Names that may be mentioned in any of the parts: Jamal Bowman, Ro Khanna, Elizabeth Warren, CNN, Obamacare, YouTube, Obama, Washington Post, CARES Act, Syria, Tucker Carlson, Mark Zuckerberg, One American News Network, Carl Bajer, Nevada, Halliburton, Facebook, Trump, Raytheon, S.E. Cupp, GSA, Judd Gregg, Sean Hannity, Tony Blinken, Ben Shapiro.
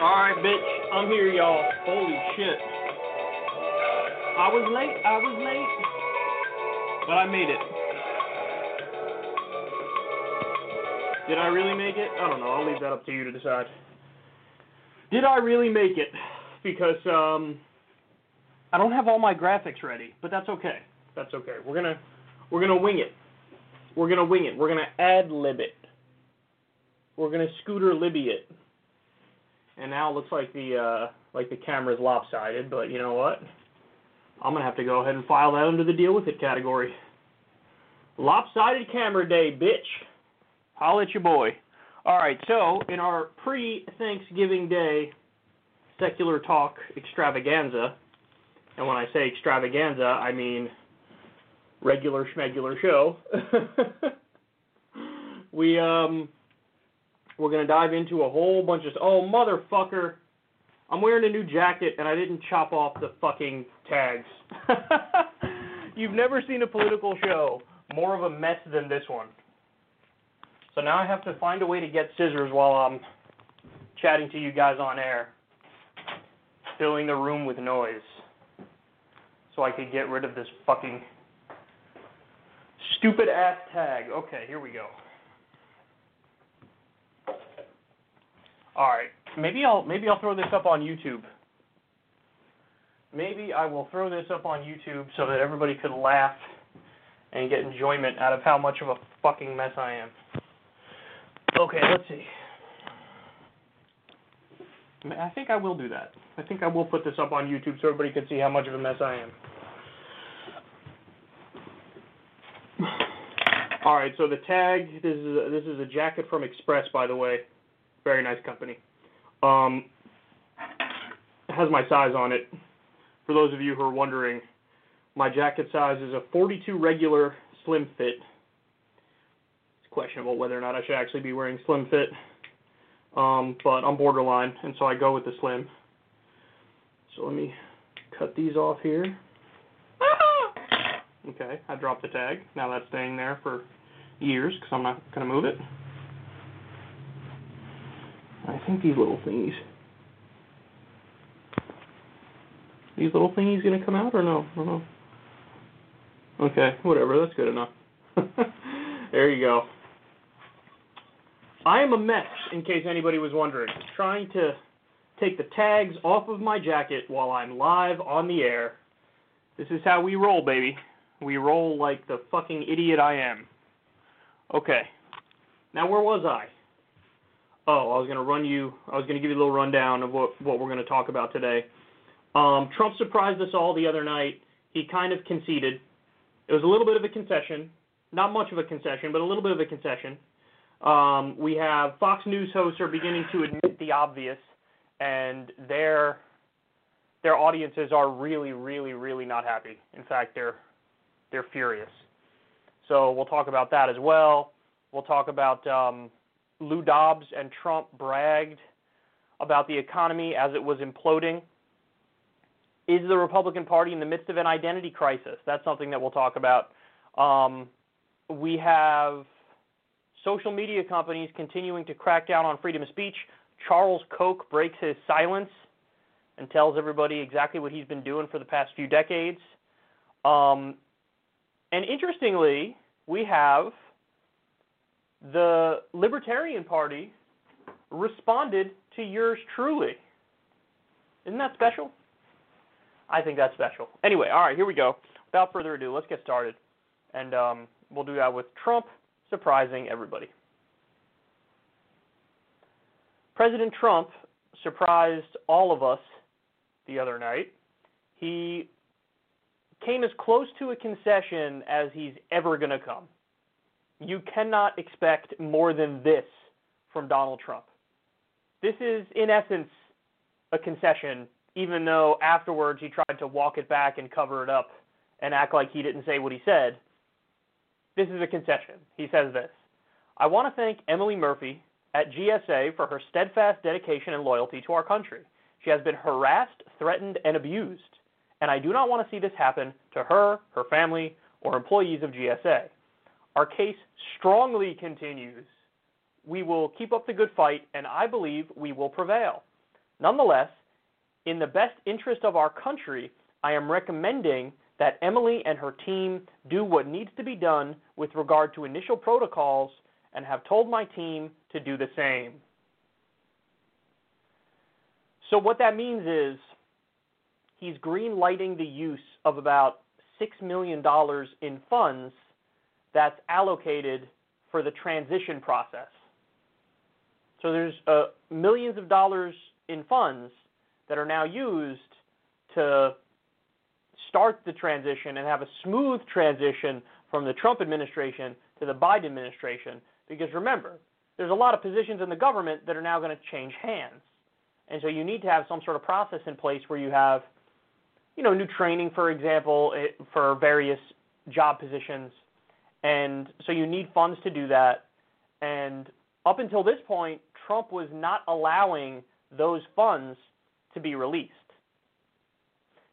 Alright, bitch. I'm here, y'all. Holy shit. I was late. But I made it. Did I really make it? I don't know. I'll leave that up to you to decide. Did I really make it? Because, I don't have all my graphics ready, but that's okay. That's okay. We're gonna wing it. We're gonna ad-lib it. We're gonna scooter-libby it. And now it looks like the camera's lopsided, but you know what? I'm gonna have to go ahead and file that under the deal with it category. Lopsided camera day, bitch. Holla at your boy. All right, so in our pre-Thanksgiving Day secular talk extravaganza. And when I say extravaganza, I mean regular schmegular show. We're going to dive into a whole bunch of... Oh, motherfucker. I'm wearing a new jacket, and I didn't chop off the fucking tags. You've never seen a political show more of a mess than this one. So now I have to find a way to get scissors while I'm chatting to you guys on air, filling the room with noise, so I could get rid of this fucking stupid-ass tag. Okay, here we go. All right, maybe I'll throw this up on YouTube. Maybe I will throw this up on YouTube so that everybody could laugh and get enjoyment out of how much of a fucking mess I am. Okay, let's see. I think I will do that. I think I will put this up on YouTube so everybody can see how much of a mess I am. All right, so the tag, this is a jacket from Express, by the way. Very nice company. It has my size on it. For those of you who are wondering, my jacket size is a 42 regular slim fit. It's questionable whether or not I should actually be wearing slim fit. But I'm borderline, and so I go with the slim. So let me cut these off here. Okay, I dropped the tag. Now that's staying there for years because I'm not going to move it. I think these little thingies going to come out or no? I don't know. Okay, whatever, that's good enough. There you go. I am a mess, in case anybody was wondering. Trying to take the tags off of my jacket while I'm live on the air. This is how we roll, baby. We roll like the fucking idiot I am. Okay. Now, where was I? Oh, I was going to give you a little rundown of what we're going to talk about today. Trump surprised us all the other night. He kind of conceded. It was a little bit of a concession. Not much of a concession, but a little bit of a concession. We have Fox News hosts are beginning to admit the obvious, and their audiences are really, really, really not happy. In fact, they're furious. So we'll talk about that as well. We'll talk about Lou Dobbs and Trump bragged about the economy as it was imploding. Is the Republican Party in the midst of an identity crisis? That's something that we'll talk about. We have social media companies continuing to crack down on freedom of speech. Charles Koch breaks his silence and tells everybody exactly what he's been doing for the past few decades. And interestingly, we have the Libertarian Party responded to yours truly. Isn't that special? I think that's special. Anyway, all right, here we go. Without further ado, let's get started. And we'll do that with Trump surprising everybody. President Trump surprised all of us the other night. He came as close to a concession as he's ever going to come. You cannot expect more than this from Donald Trump. This is, in essence, a concession, even though afterwards he tried to walk it back and cover it up and act like he didn't say what he said. This is a concession. He says this: I want to thank Emily Murphy at GSA for her steadfast dedication and loyalty to our country. She has been harassed, threatened, and abused, and I do not want to see this happen to her, her family, or employees of GSA. Our case strongly continues. We will keep up the good fight, and I believe we will prevail. Nonetheless, in the best interest of our country, I am recommending that Emily and her team do what needs to be done with regard to initial protocols and have told my team to do the same. So what that means is he's green-lighting the use of about $6 million in funds that's allocated for the transition process. So there's millions of dollars in funds that are now used to start the transition and have a smooth transition from the Trump administration to the Biden administration. Because remember, there's a lot of positions in the government that are now going to change hands. And so you need to have some sort of process in place where you have, you know, new training, for example, for various job positions. And so you need funds to do that. And up until this point, Trump was not allowing those funds to be released.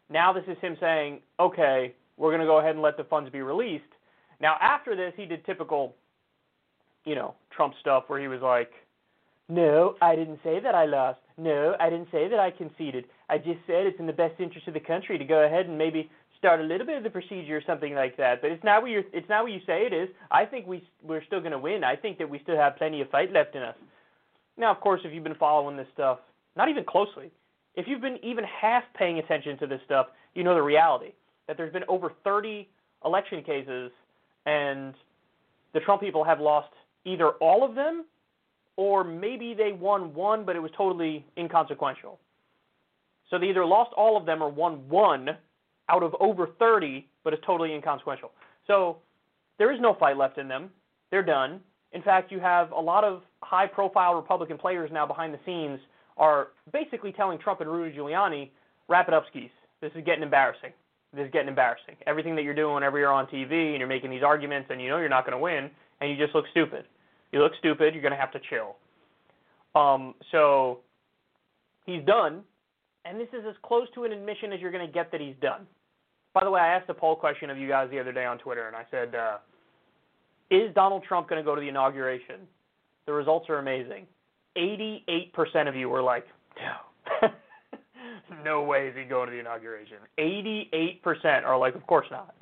Now this is him saying, okay, we're going to go ahead and let the funds be released. Now after this, he did typical, you know, Trump stuff where he was like, no, I didn't say that I lost. No, I didn't say that I conceded. I just said it's in the best interest of the country to go ahead and maybe start a little bit of the procedure or something like that. But it's not what you say it is. I think we're still going to win. I think that we still have plenty of fight left in us. Now, of course, if you've been following this stuff, not even closely, if you've been even half paying attention to this stuff, you know the reality, that there's been over 30 election cases, and the Trump people have lost either all of them or maybe they won one, but it was totally inconsequential. So they either lost all of them or won one out of over 30, but it's totally inconsequential. So there is no fight left in them. They're done. In fact, you have a lot of high-profile Republican players now behind the scenes are basically telling Trump and Rudy Giuliani, wrap it up, skis. This is getting embarrassing. This is getting embarrassing. Everything that you're doing whenever you're on TV and you're making these arguments and you know you're not going to win and you just look stupid. You look stupid, you're going to have to chill. So he's done, and this is as close to an admission as you're going to get that he's done. By the way, I asked a poll question of you guys the other day on Twitter, and I said, is Donald Trump going to go to the inauguration? The results are amazing. 88% of you were like, no. No way is he going to the inauguration. 88% are like, of course not.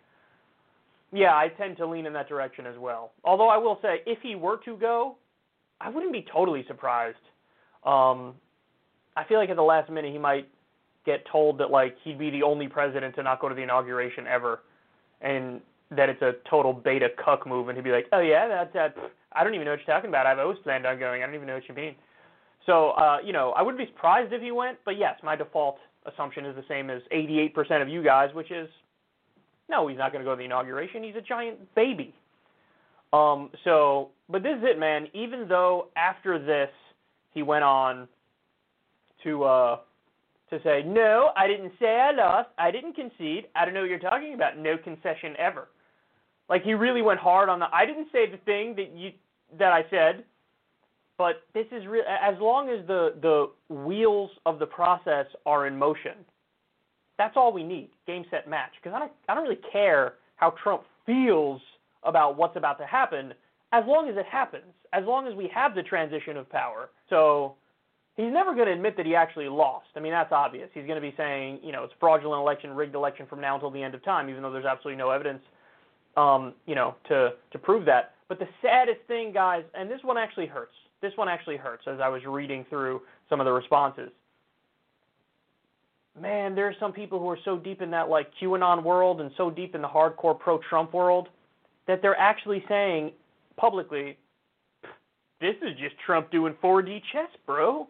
Yeah, I tend to lean in that direction as well. Although I will say, if he were to go, I wouldn't be totally surprised. I feel like at the last minute he might get told that like he'd be the only president to not go to the inauguration ever, and that it's a total beta cuck move, and he'd be like, oh yeah, I don't even know what you're talking about. I've always planned on going. I don't even know what you mean. So, I wouldn't be surprised if he went, but yes, my default assumption is the same as 88% of you guys, which is, no, he's not going to go to the inauguration. He's a giant baby. But this is it, man. Even though after this, he went on to say, no, I didn't say I lost. I didn't concede. I don't know what you're talking about. No concession ever. Like, he really went hard on the, I didn't say the thing that I said, but this is real. As long as the wheels of the process are in motion, that's all we need, game, set, match, because I don't really care how Trump feels about what's about to happen as long as it happens, as long as we have the transition of power. So he's never going to admit that he actually lost. I mean, that's obvious. He's going to be saying, you know, it's a fraudulent election, rigged election from now until the end of time, even though there's absolutely no evidence, to prove that. But the saddest thing, guys, and this one actually hurts. This one actually hurts as I was reading through some of the responses. Man, there are some people who are so deep in that like QAnon world and so deep in the hardcore pro-Trump world that they're actually saying publicly, this is just Trump doing 4D chess, bro.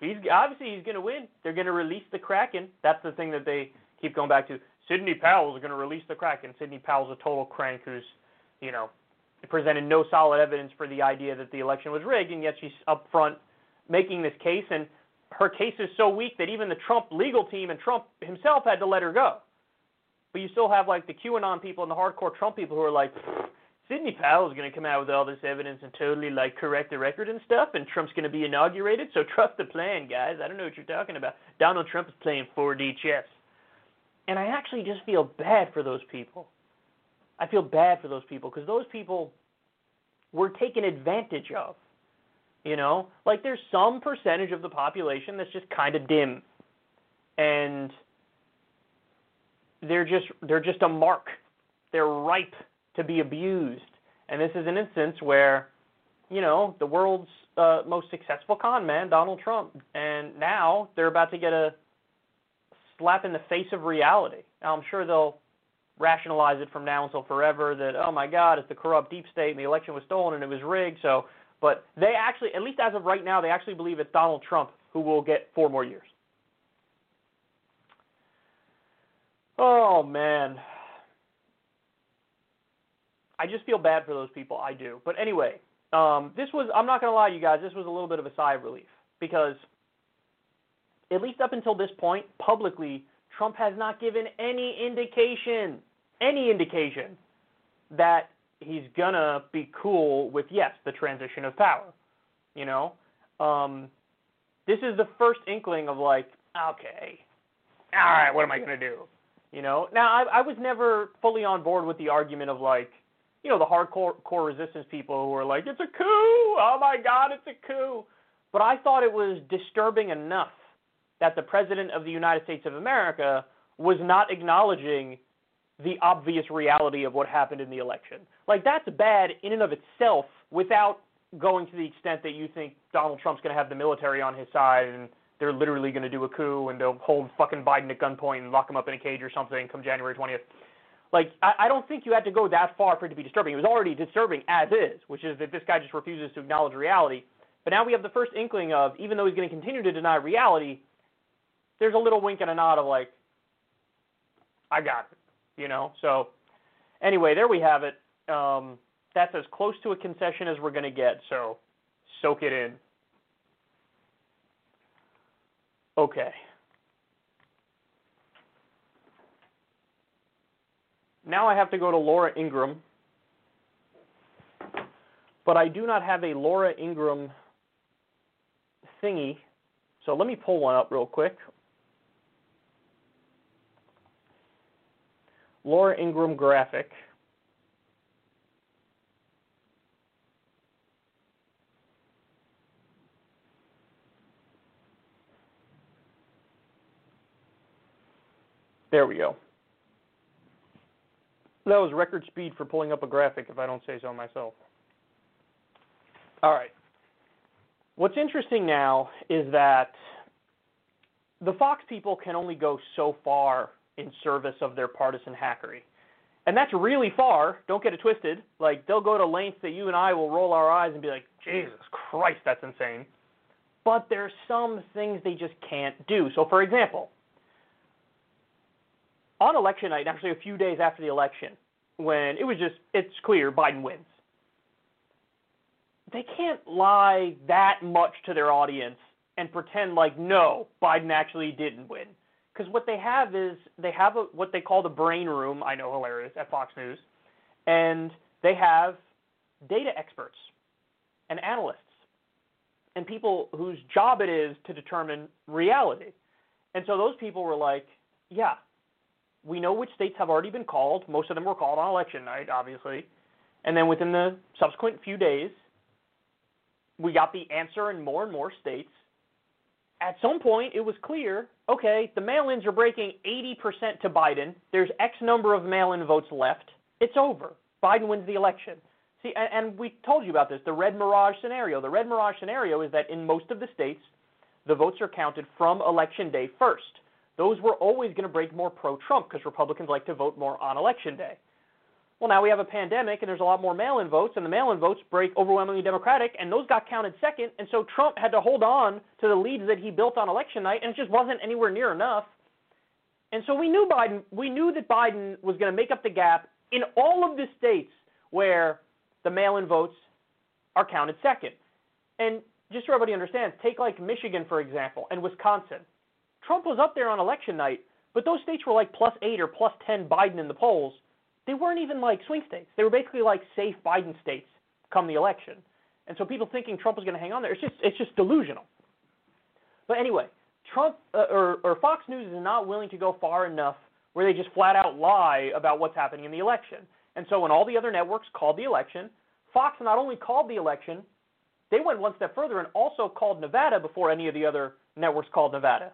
He's going to win. They're going to release the Kraken. That's the thing that they keep going back to. Sydney Powell is going to release the Kraken. Sydney Powell's a total crank who's, you know, presented no solid evidence for the idea that the election was rigged, and yet she's up front making this case, and her case is so weak that even the Trump legal team and Trump himself had to let her go. But you still have, like, the QAnon people and the hardcore Trump people who are like, Sidney Powell is going to come out with all this evidence and totally, like, correct the record and stuff, and Trump's going to be inaugurated, so trust the plan, guys. I don't know what you're talking about. Donald Trump is playing 4D chess. And I actually just feel bad for those people. I feel bad for those people because those people were taken advantage of. You know, like there's some percentage of the population that's just kind of dim, and they're just a mark. They're ripe to be abused, and this is an instance where, you know, the world's most successful con man, Donald Trump, and now they're about to get a slap in the face of reality. Now, I'm sure they'll rationalize it from now until forever that, oh my God, it's the corrupt deep state and the election was stolen and it was rigged. So, but they actually, at least as of right now, they actually believe it's Donald Trump who will get 4 more years. Oh man, I just feel bad for those people. I do. But anyway, this was, I'm not going to lie to you guys, this was a little bit of a sigh of relief, because at least up until this point, publicly, Trump has not given any indication that he's going to be cool with, yes, the transition of power. You know, this is the first inkling of like, okay, all right, what am I going to do? You know, now I was never fully on board with the argument of like, you know, the hardcore resistance people who are like, it's a coup. Oh my God, it's a coup. But I thought it was disturbing enough that the President of the United States of America was not acknowledging the obvious reality of what happened in the election. Like, that's bad in and of itself, without going to the extent that you think Donald Trump's going to have the military on his side and they're literally going to do a coup and they'll hold fucking Biden at gunpoint and lock him up in a cage or something come January 20th. Like, I don't think you had to go that far for it to be disturbing. It was already disturbing as is, which is that this guy just refuses to acknowledge reality. But now we have the first inkling of, even though he's going to continue to deny reality, there's a little wink and a nod of like, I got it, you know? So anyway, there we have it. That's as close to a concession as we're going to get, so soak it in. Okay. Now I have to go to Laura Ingraham, but I do not have a Laura Ingraham thingy, so let me pull one up real quick. Laura Ingraham graphic. There we go. That was record speed for pulling up a graphic, if I don't say so myself. All right. What's interesting now is that the Fox people can only go so far in service of their partisan hackery. And that's really far, don't get it twisted. Like, they'll go to lengths that you and I will roll our eyes and be like, Jesus Christ, that's insane. But there's some things they just can't do. So, for example, on election night, actually a few days after the election, when it was just, it's clear Biden wins, they can't lie that much to their audience and pretend like, no, Biden actually didn't win. Because what they have is, they have what they call the brain room, I know, hilarious, at Fox News, and they have data experts and analysts and people whose job it is to determine reality. And so those people were like, yeah, we know which states have already been called. Most of them were called on election night, obviously. And then within the subsequent few days, we got the answer in more and more states. At some point, it was clear, okay, the mail-ins are breaking 80% to Biden. There's X number of mail-in votes left. It's over. Biden wins the election. See, and we told you about this, the red mirage scenario. The red mirage scenario is that in most of the states, the votes are counted from election day first. Those were always going to break more pro-Trump because Republicans like to vote more on election day. Well, now we have a pandemic, and there's a lot more mail-in votes, and the mail-in votes break overwhelmingly Democratic, and those got counted second, and so Trump had to hold on to the leads that he built on election night, and it just wasn't anywhere near enough. And so we knew that Biden was going to make up the gap in all of the states where the mail-in votes are counted second. And just so everybody understands, take like Michigan, for example, and Wisconsin. Trump was up there on election night, but those states were like +8 or +10 Biden in the polls. They weren't even like swing states. They were basically like safe Biden states come the election. And so people thinking Trump was going to hang on there, it's just delusional. But anyway, Trump or Fox News is not willing to go far enough where they just flat out lie about what's happening in the election. And so when all the other networks called the election, Fox not only called the election, They went one step further and also called Nevada before any of the other networks called Nevada.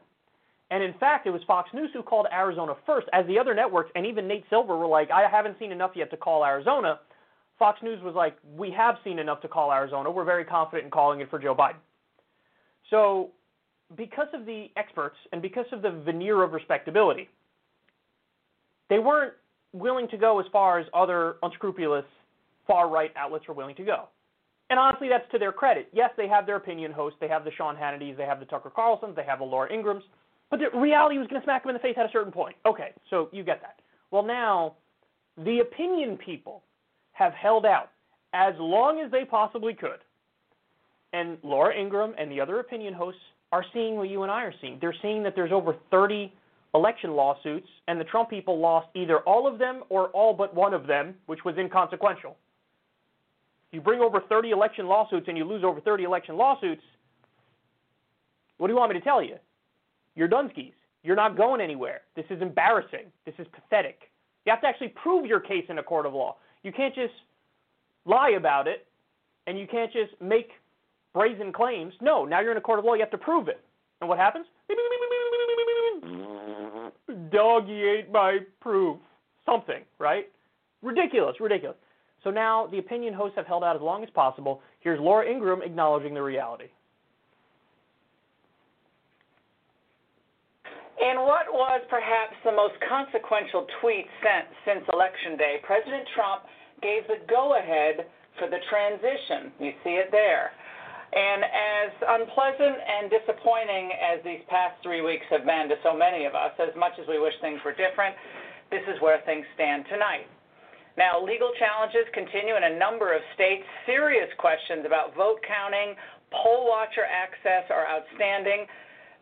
And in fact, it was Fox News who called Arizona first, as the other networks, and even Nate Silver were like, I haven't seen enough yet to call Arizona. Fox News was like, we have seen enough to call Arizona. We're very confident in calling it for Joe Biden. So because of the experts and because of the veneer of respectability, they weren't willing to go as far as other unscrupulous far-right outlets were willing to go. And honestly, that's to their credit. Yes, they have their opinion hosts. They have the Sean Hannitys. They have the Tucker Carlsons. They have the Laura Ingrahams. But the reality was going to smack them in the face at a certain point. Okay, so you get that. Well, now the opinion people have held out as long as they possibly could. And Laura Ingraham and the other opinion hosts are seeing what you and I are seeing. They're seeing that there's over 30 election lawsuits, and the Trump people lost either all of them or all but one of them, which was inconsequential. You bring over 30 election lawsuits and you lose over 30 election lawsuits, what do you want me to tell you? You're Dunskies. You're not going anywhere. This is embarrassing. This is pathetic. You have to actually prove your case in a court of law. You can't just lie about it, and you can't just make brazen claims. No, now you're in a court of law. You have to prove it. And what happens? Doggy ate my proof. Something, right? Ridiculous, ridiculous. So now the opinion hosts have held out as long as possible. Here's Laura Ingraham acknowledging the reality. In what was perhaps the most consequential tweet sent since Election Day, President Trump gave the go-ahead for the transition. You see it there. And as unpleasant and disappointing as these past 3 weeks have been to so many of us, as much as we wish things were different, this is where things stand tonight. Now, legal challenges continue in a number of states. Serious questions about vote counting, poll watcher access are outstanding.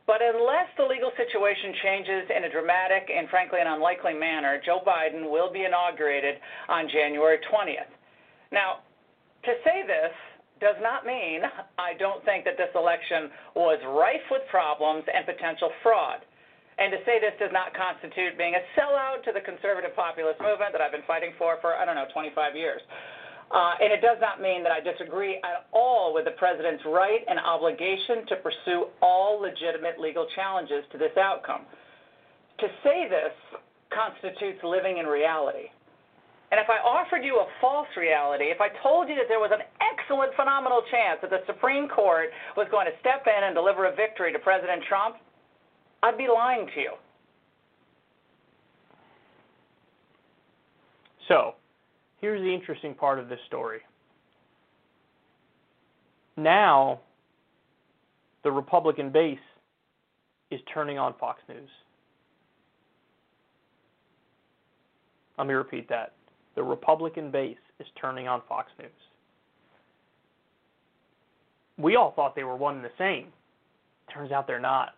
But unless the legal situation changes in a dramatic and, frankly, an unlikely manner, Joe Biden will be inaugurated on January 20th. Now, to say this does not mean I don't think that this election was rife with problems and potential fraud. And to say this does not constitute being a sellout to the conservative populist movement that I've been fighting for, I don't know, 25 years. And it does not mean that I disagree at all with the president's right and obligation to pursue all legitimate legal challenges to this outcome. To say this constitutes living in reality. And if I offered you a false reality, if I told you that there was an excellent, phenomenal chance that the Supreme Court was going to step in and deliver a victory to President Trump, I'd be lying to you. So, here's the interesting part of this story. Now, the Republican base is turning on Fox News. Let me repeat that. The Republican base is turning on Fox News. We all thought they were one and the same. Turns out they're not.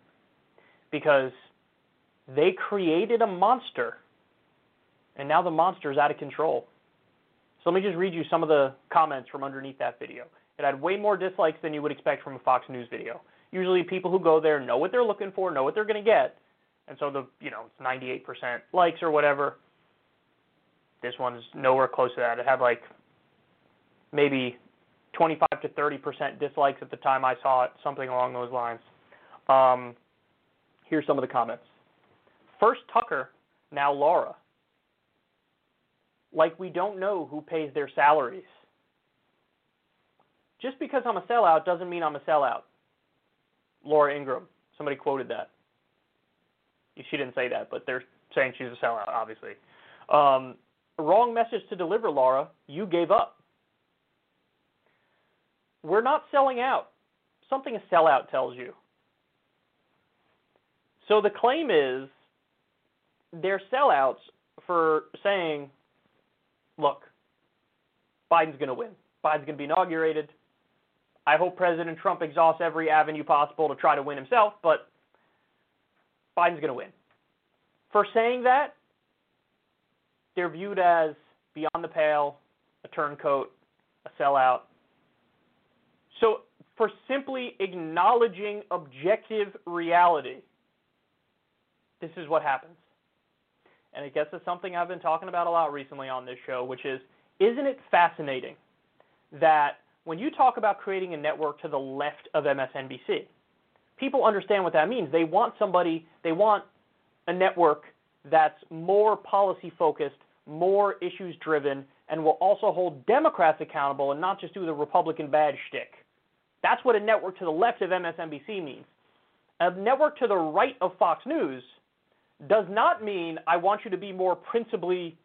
Because they created a monster, and now the monster is out of control. So let me just read you some of the comments from underneath that video. It had way more dislikes than you would expect from a Fox News video. Usually people who go there know what they're looking for, know what they're going to get, and so it's 98% likes or whatever. This one's nowhere close to that. It had like maybe 25 to 30% dislikes at the time I saw it, something along those lines. Here's some of the comments. First Tucker, now Laura. Like we don't know who pays their salaries. Just because I'm a sellout doesn't mean I'm a sellout. Laura Ingraham, somebody quoted that. She didn't say that, but they're saying she's a sellout, obviously. Wrong message to deliver, Laura. You gave up. We're not selling out. Something a sellout tells you. So the claim is they're sellouts for saying, look, Biden's going to win. Biden's going to be inaugurated. I hope President Trump exhausts every avenue possible to try to win himself, but Biden's going to win. For saying that, they're viewed as beyond the pale, a turncoat, a sellout. So for simply acknowledging objective reality, this is what happens. And I guess it's something I've been talking about a lot recently on this show, which is, isn't it fascinating that when you talk about creating a network to the left of MSNBC, people understand what that means. They want a network that's more policy-focused, more issues-driven, and will also hold Democrats accountable and not just do the Republican badge shtick. That's what a network to the left of MSNBC means. A network to the right of Fox News does not mean I want you to be more principally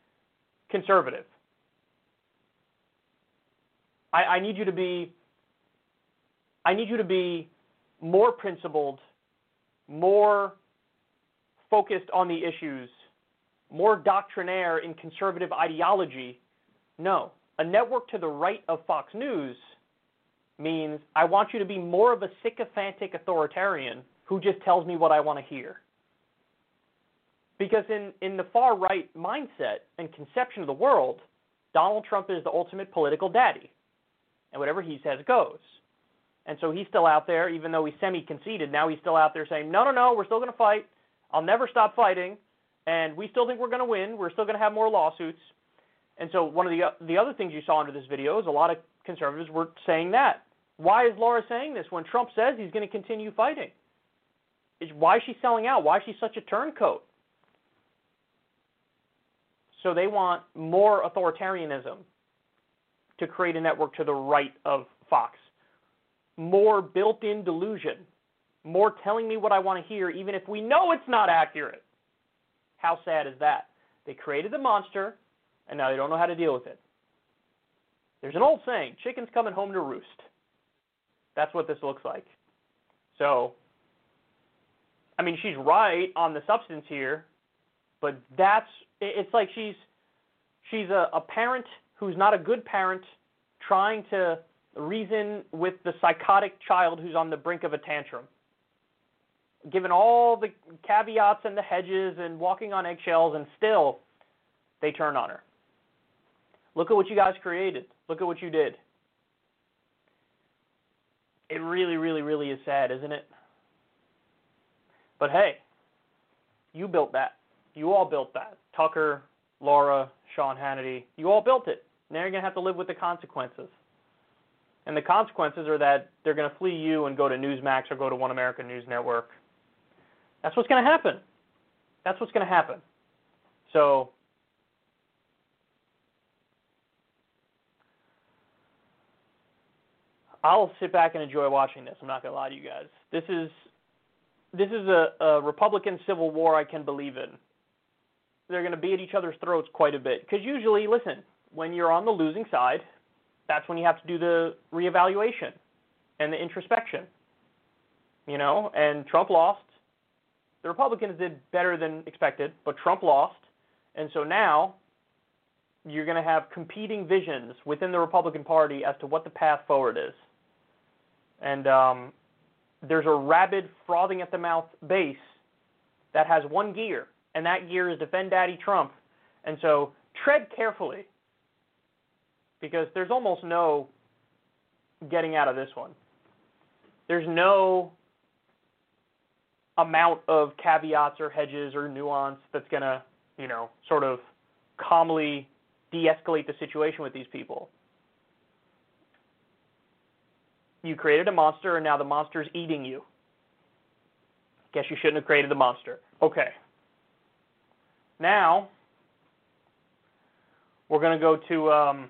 conservative. I need you to be more principled, more focused on the issues, more doctrinaire in conservative ideology. No. A network to the right of Fox News means I want you to be more of a sycophantic authoritarian who just tells me what I want to hear. Because in the far right mindset and conception of the world, Donald Trump is the ultimate political daddy. And whatever he says goes. And so he's still out there, even though he's semi-conceded, now he's still out there saying, no, no, no, we're still going to fight. I'll never stop fighting. And we still think we're going to win. We're still going to have more lawsuits. And so one of the other things you saw under this video is a lot of conservatives were saying that. Why is Laura saying this when Trump says he's going to continue fighting? Why is she selling out? Why is she such a turncoat? So they want more authoritarianism to create a network to the right of Fox. More built-in delusion, more telling me what I want to hear, even if we know it's not accurate. How sad is that? They created the monster, and now they don't know how to deal with it. There's an old saying, chicken's coming home to roost. That's what this looks like. So, I mean, she's right on the substance here, but that's, it's like she's a parent who's not a good parent trying to reason with the psychotic child who's on the brink of a tantrum. Given all the caveats and the hedges and walking on eggshells, and still they turn on her. Look at what you guys created. Look at what you did. It really, really, really is sad, isn't it? But hey, you built that. You all built that. Tucker, Laura, Sean Hannity, you all built it. Now you're going to have to live with the consequences. And the consequences are that they're going to flee you and go to Newsmax or go to One American News Network. That's what's going to happen. That's what's going to happen. So I'll sit back and enjoy watching this. I'm not going to lie to you guys. This is a Republican civil war I can believe in. They're going to be at each other's throats quite a bit. Because usually, listen, when you're on the losing side, that's when you have to do the reevaluation and the introspection, you know, and Trump lost. The Republicans did better than expected, but Trump lost. And so now you're going to have competing visions within the Republican Party as to what the path forward is. And there's a rabid, frothing-at-the-mouth base that has one gear, and that gear is defend Daddy Trump. And so tread carefully, because there's almost no getting out of this one. There's no amount of caveats or hedges or nuance that's going to, you know, sort of calmly de-escalate the situation with these people. You created a monster, and now the monster's eating you. Guess you shouldn't have created the monster. Okay. Now, we're going to go to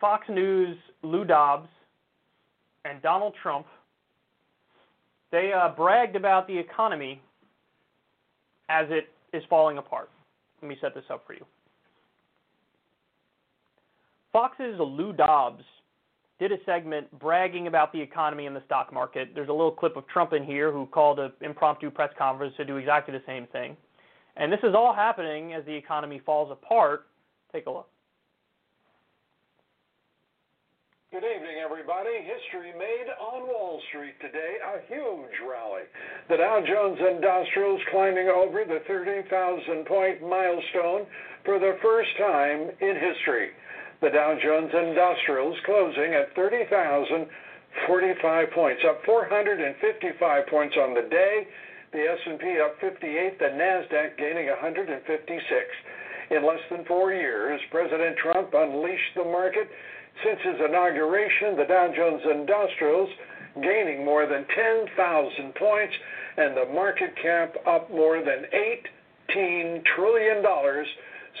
Fox News, Lou Dobbs, and Donald Trump. They bragged about the economy as it is falling apart. Let me set this up for you. Fox's Lou Dobbs did a segment bragging about the economy and the stock market. There's a little clip of Trump in here who called an impromptu press conference to do exactly the same thing. And this is all happening as the economy falls apart. Take a look. Good evening, everybody. History made on Wall Street today, a huge rally. The Dow Jones Industrials climbing over the 30,000-point milestone for the first time in history. The Dow Jones Industrials closing at 30,045 points, up 455 points on the day. The S&P up 58, the NASDAQ gaining 156. In less than 4 years, President Trump unleashed the market Since his inauguration, the Dow Jones Industrials gaining more than 10,000 points and the market cap up more than $18 trillion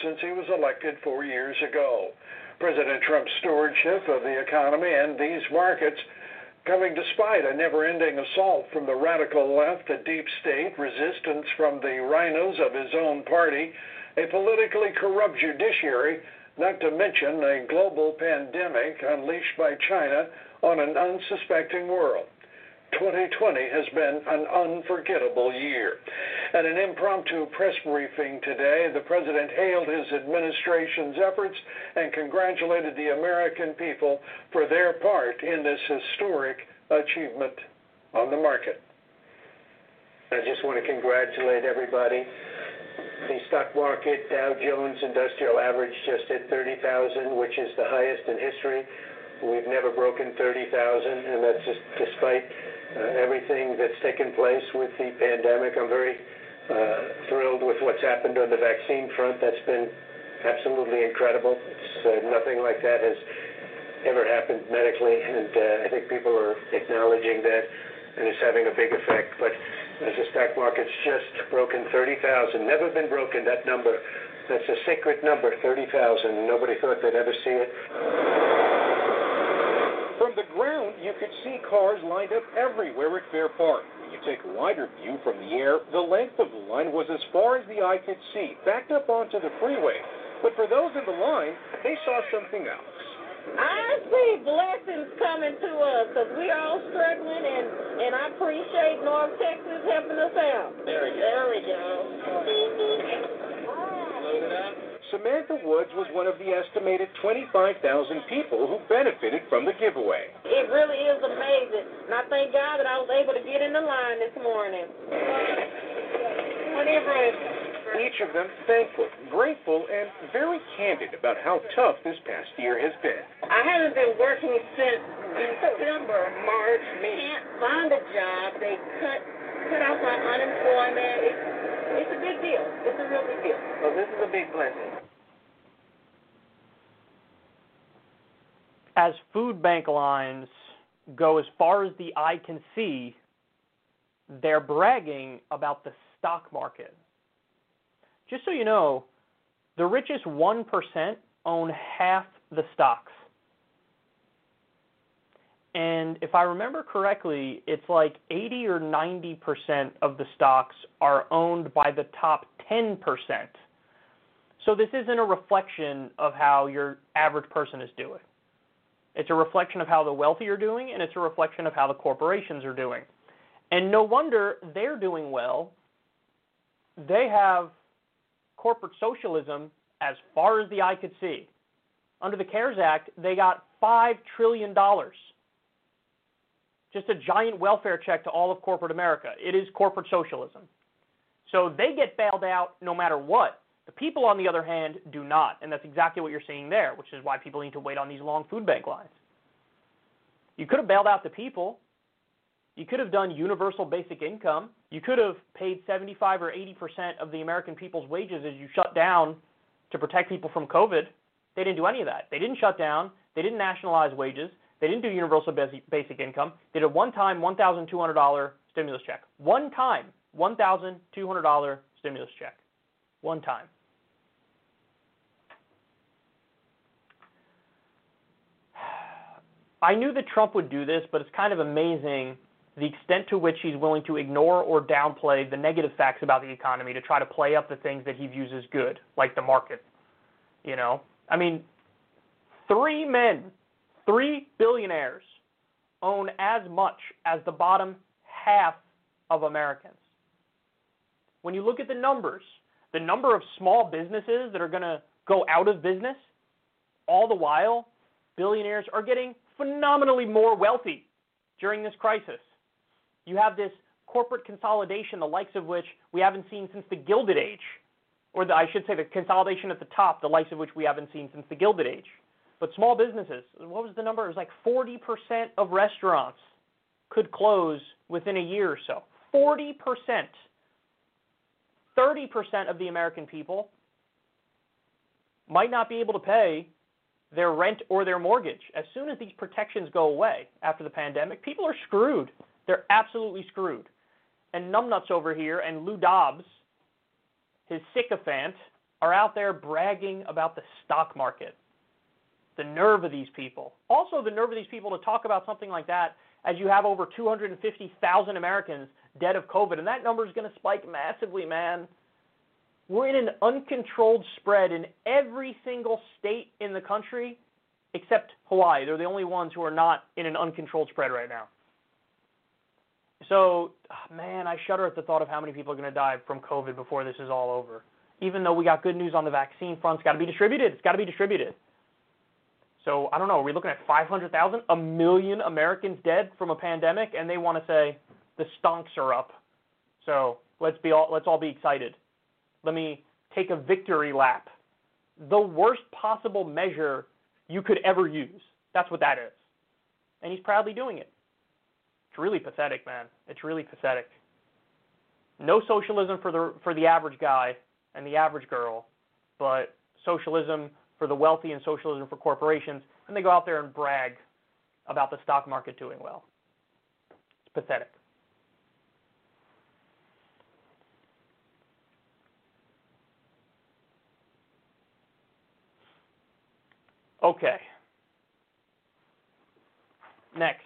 since he was elected 4 years ago. President Trump's stewardship of the economy and these markets coming despite a never-ending assault from the radical left, the deep state, resistance from the rhinos of his own party, a politically corrupt judiciary, not to mention a global pandemic unleashed by China on an unsuspecting world. 2020 has been an unforgettable year. At an impromptu press briefing today, the president hailed his administration's efforts and congratulated the American people for their part in this historic achievement on the market. I just want to congratulate everybody. The stock market, Dow Jones Industrial Average, just hit 30,000, which is the highest in history. We've never broken 30,000, and that's just despite everything that's taken place with the pandemic. I'm very thrilled with what's happened on the vaccine front. That's been absolutely incredible. It's, nothing like that has ever happened medically, and I think people are acknowledging that, and it's having a big effect. But as the stock market's just broken 30,000, never been broken, that number. That's a sacred number, 30,000. Nobody thought they'd ever see it. From the ground, you could see cars lined up everywhere at Fair Park. When you take a wider view from the air, the length of the line was as far as the eye could see, backed up onto the freeway. But for those in the line, they saw something else. I see blessings coming to us because we're all struggling, and I appreciate North Texas helping us out. There we go. Load it up. Samantha Woods was one of the estimated 25,000 people who benefited from the giveaway. It really is amazing, and I thank God that I was able to get in the line this morning. Each of them thankful, grateful, and very candid about how tough this past year has been. I haven't been working since March. Can't find a job. They cut off my unemployment. It's a big deal. It's a real big deal. So this is a big blessing. As food bank lines go as far as the eye can see, they're bragging about the stock market. Just so you know, the richest 1% own half the stocks. And if I remember correctly, it's like 80 or 90% of the stocks are owned by the top 10%. So this isn't a reflection of how your average person is doing. It's a reflection of how the wealthy are doing, and it's a reflection of how the corporations are doing. And no wonder they're doing well. They have corporate socialism as far as the eye could see. Under the CARES Act, they got $5 trillion. Just a giant welfare check to all of corporate America. It is corporate socialism. So they get bailed out no matter what. The people, on the other hand, do not. And that's exactly what you're seeing there, which is why people need to wait on these long food bank lines. You could have bailed out the people. You could have done universal basic income. You could have paid 75 or 80% of the American people's wages as you shut down to protect people from COVID. They didn't do any of that. They didn't shut down. They didn't nationalize wages. They didn't do universal basic income. They did a one-time $1,200 stimulus check. One time, $1,200 stimulus check. One time. I knew that Trump would do this, but it's kind of amazing the extent to which he's willing to ignore or downplay the negative facts about the economy to try to play up the things that he views as good, like the market. You know? I mean, three men, three billionaires, own as much as the bottom half of Americans. When you look at the numbers, the number of small businesses that are going to go out of business, all the while, billionaires are getting phenomenally more wealthy during this crisis. You have this corporate consolidation, the likes of which we haven't seen since the Gilded Age, or I should say the consolidation at the top, the likes of which we haven't seen since the Gilded Age. But small businesses, what was the number? It was like 40% of restaurants could close within a year or so. 40%. 30% of the American people might not be able to pay their rent or their mortgage. As soon as these protections go away after the pandemic, people are screwed. They're absolutely screwed. And numbnuts over here and Lou Dobbs, his sycophant, are out there bragging about the stock market. The nerve of these people. Also the nerve of these people to talk about something like that as you have over 250,000 Americans dead of COVID. And that number is going to spike massively, man. We're in an uncontrolled spread in every single state in the country except Hawaii. They're the only ones who are not in an uncontrolled spread right now. So, man, I shudder at the thought of how many people are going to die from COVID before this is all over. Even though we got good news on the vaccine front, it's got to be distributed. It's got to be distributed. So, I don't know, are we looking at 500,000, a million Americans dead from a pandemic, and they want to say the stonks are up. So, let's all be excited. Let me take a victory lap. The worst possible measure you could ever use. That's what that is. And he's proudly doing it. It's really pathetic, man. It's really pathetic. No socialism for the average guy and the average girl, but socialism for the wealthy and socialism for corporations, and they go out there and brag about the stock market doing well. It's pathetic. Okay. Next.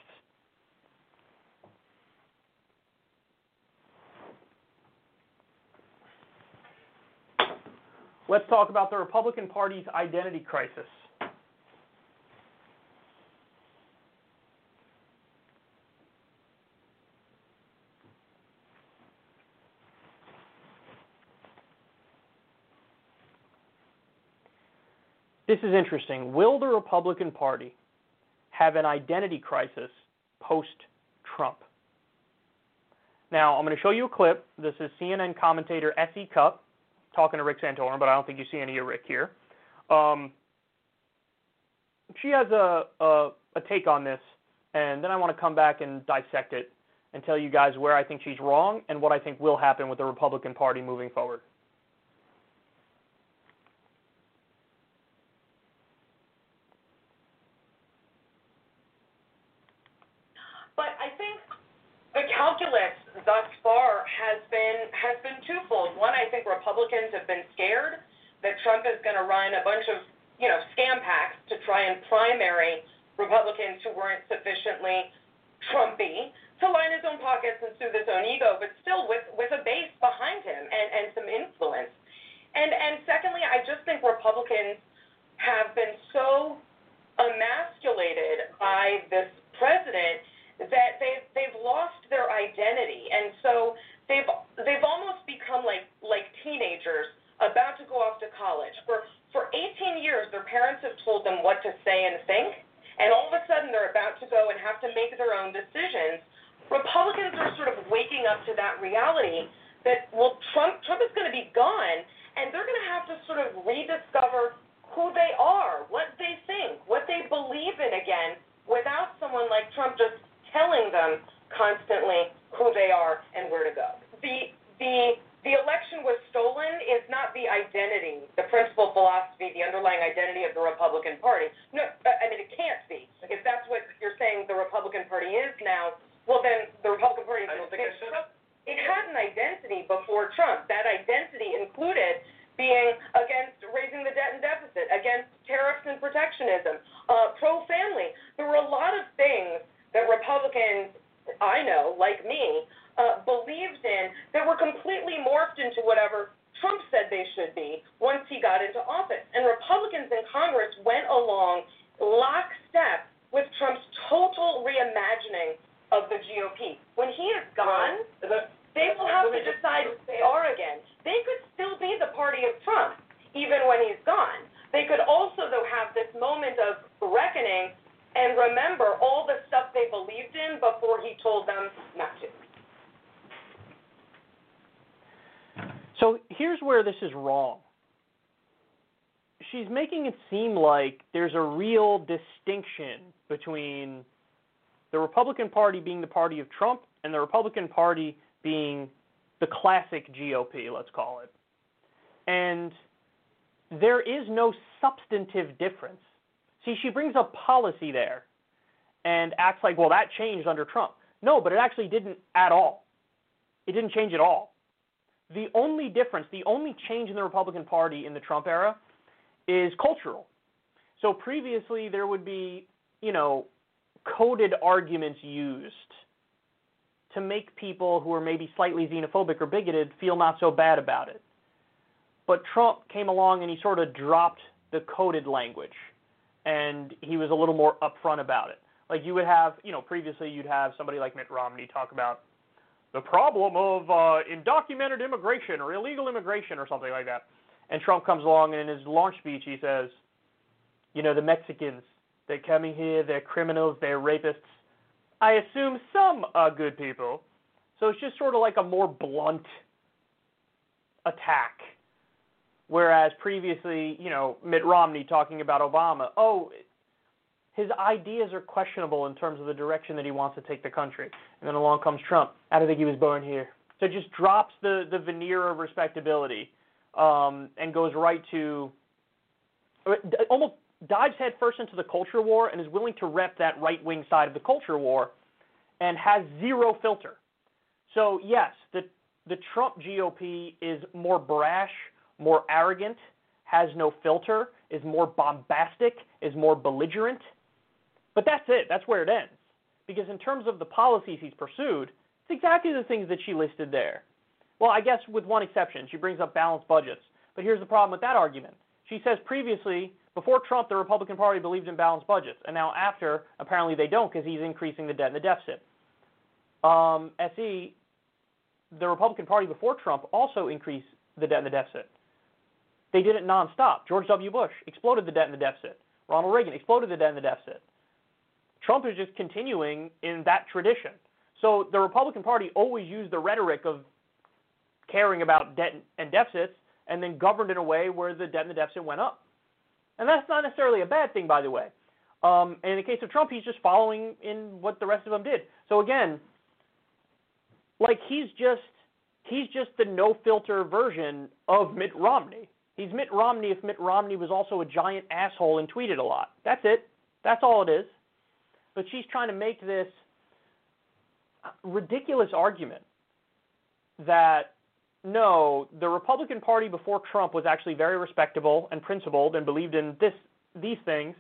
Let's talk about the Republican Party's identity crisis. This is interesting. Will the Republican Party have an identity crisis post-Trump? Now, I'm going to show you a clip. This is CNN commentator S.E. Cupp talking to Rick Santorum, but I don't think you see any of Rick here. She has a take on this, and then I want to come back and dissect it and tell you guys where I think she's wrong and what I think will happen with the Republican Party moving forward. But I think the calculus thus far has been twofold. One, I think Republicans have been scared that Trump is going to run a bunch of, you know, scam packs to try and primary Republicans who weren't sufficiently Trumpy to line his own pockets and soothe his own ego, but still with a base behind him and some influence. And secondly, I just think Republicans have been so emasculated by this president that they've lost their identity, and so they've almost become like teenagers about to go off to college. For 18 years, their parents have told them what to say and think, and all of a sudden they're about to go and have to make their own decisions. Republicans are sort of waking up to that reality that, well, Trump is going to be gone, and they're going to have to sort of rediscover who they are, what they think, what they believe in again, without someone like Trump just telling them constantly who they are and where to go. The election was stolen is not the identity, the principal philosophy, the underlying identity of the Republican Party. No, I mean, it can't be. If that's what you're saying the Republican Party is now, well, then the Republican Party it had an identity before Trump. That identity included being against raising the debt and deficit, against tariffs and protectionism, pro-family. There were a lot of things that Republicans, I know, like me, believed in that were completely morphed into whatever Trump said they should be once he got into office. And Republicans in Congress went along lockstep with Trump's total reimagining of the GOP. When he is gone, they will have to decide who they are again. They could still be the party of Trump, even when he's gone. They could also, though, have this moment of reckoning and remember all the stuff they believed in before he told them not to. So here's where this is wrong. She's making it seem like there's a real distinction between the Republican Party being the party of Trump and the Republican Party being the classic GOP, let's call it. And there is no substantive difference. See, she brings up policy there and acts like, well, that changed under Trump. No, but it actually didn't at all. It didn't change at all. The only difference, the only change in the Republican Party in the Trump era is cultural. So previously there would be, you know, coded arguments used to make people who are maybe slightly xenophobic or bigoted feel not so bad about it. But Trump came along and he sort of dropped the coded language, and he was a little more upfront about it. Like you would have, you know, previously you'd have somebody like Mitt Romney talk about the problem of undocumented immigration or illegal immigration or something like that. And Trump comes along and in his launch speech he says, you know, the Mexicans, they're coming here, they're criminals, they're rapists. I assume some are good people. So it's just sort of like a more blunt attack. Whereas previously, you know, Mitt Romney talking about Obama, oh, his ideas are questionable in terms of the direction that he wants to take the country. And then along comes Trump. I don't think he was born here. So it just drops the veneer of respectability and goes right to – almost dives headfirst into the culture war and is willing to rep that right-wing side of the culture war and has zero filter. So, yes, the Trump GOP is more brash, more arrogant, has no filter, is more bombastic, is more belligerent. But that's it. That's where it ends. Because in terms of the policies he's pursued, it's exactly the things that she listed there. Well, I guess with one exception. She brings up balanced budgets. But here's the problem with that argument. She says previously, before Trump, the Republican Party believed in balanced budgets. And now after, apparently they don't because he's increasing the debt and the deficit. The Republican Party before Trump also increased the debt and the deficit. They did it nonstop. George W. Bush exploded the debt and the deficit. Ronald Reagan exploded the debt and the deficit. Trump is just continuing in that tradition. So the Republican Party always used the rhetoric of caring about debt and deficits and then governed in a way where the debt and the deficit went up. And that's not necessarily a bad thing, by the way. And in the case of Trump, he's just following in what the rest of them did. So again, like he's just the no-filter version of Mitt Romney. He's Mitt Romney if Mitt Romney was also a giant asshole and tweeted a lot. That's it. That's all it is. But she's trying to make this ridiculous argument that, no, the Republican Party before Trump was actually very respectable and principled and believed in these things.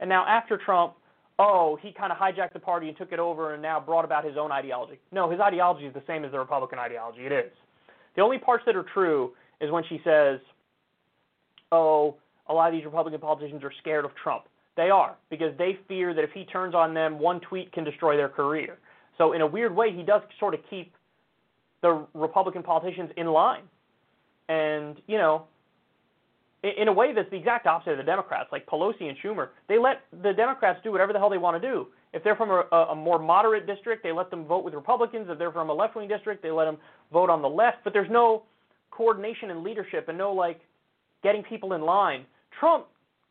And now after Trump, oh, he kind of hijacked the party and took it over and now brought about his own ideology. No, his ideology is the same as the Republican ideology. It is. The only parts that are true is when she says, oh, a lot of these Republican politicians are scared of Trump. They are, because they fear that if he turns on them, one tweet can destroy their career. So in a weird way, he does sort of keep the Republican politicians in line. And, you know, in a way that's the exact opposite of the Democrats, like Pelosi and Schumer. They let the Democrats do whatever the hell they want to do. If they're from a more moderate district, they let them vote with Republicans. If they're from a left-wing district, they let them vote on the left. But there's no coordination and leadership and no, like, getting people in line. Trump,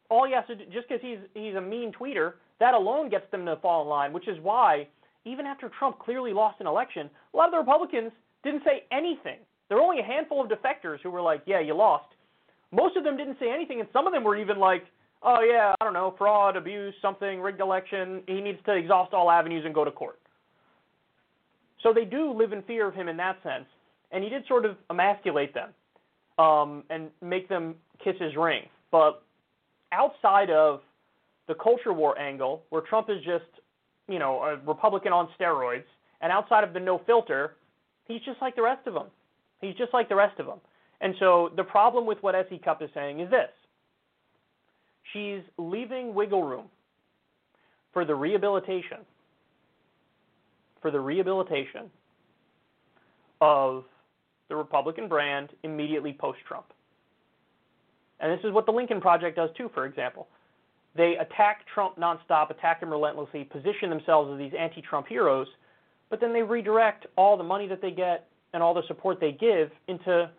all he has to do, just because he's a mean tweeter, that alone gets them to fall in line, which is why, even after Trump clearly lost an election, a lot of the Republicans didn't say anything. There were only a handful of defectors who were like, yeah, you lost. Most of them didn't say anything, and some of them were even like, oh, yeah, I don't know, fraud, abuse, something, rigged election. He needs to exhaust all avenues and go to court. So they do live in fear of him in that sense, and he did sort of emasculate them. And make them kiss his ring. But outside of the culture war angle, where Trump is just, you know, a Republican on steroids, and outside of the no filter, he's just like the rest of them. He's just like the rest of them. And so the problem with what Essie Cupp is saying is this. She's leaving wiggle room for the rehabilitation, of the Republican brand immediately post-Trump. And this is what the Lincoln Project does too, for example. They attack Trump nonstop, attack him relentlessly, position themselves as these anti-Trump heroes, but then they redirect all the money that they get and all the support they give into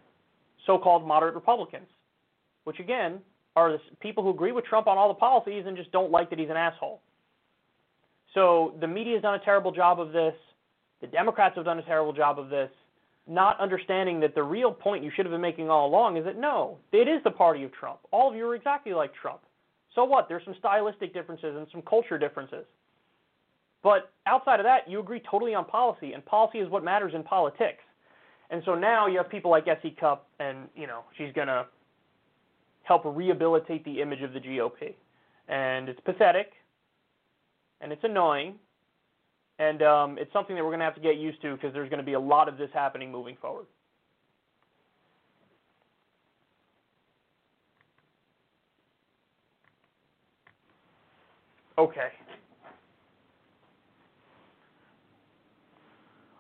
so-called moderate Republicans, which again are the people who agree with Trump on all the policies and just don't like that he's an asshole. So the media has done a terrible job of this. The Democrats have done a terrible job of this. Not understanding that the real point you should have been making all along is that, no, it is the party of Trump. All of you are exactly like Trump. so what? There's some stylistic differences and some culture differences. But outside of that, you agree totally on policy, and policy is what matters in politics. And so now you have people like Essie Cupp, and, you know, she's going to help rehabilitate the image of the GOP. And it's pathetic, and it's annoying, and it's something that we're going to have to get used to because there's going to be a lot of this happening moving forward. Okay.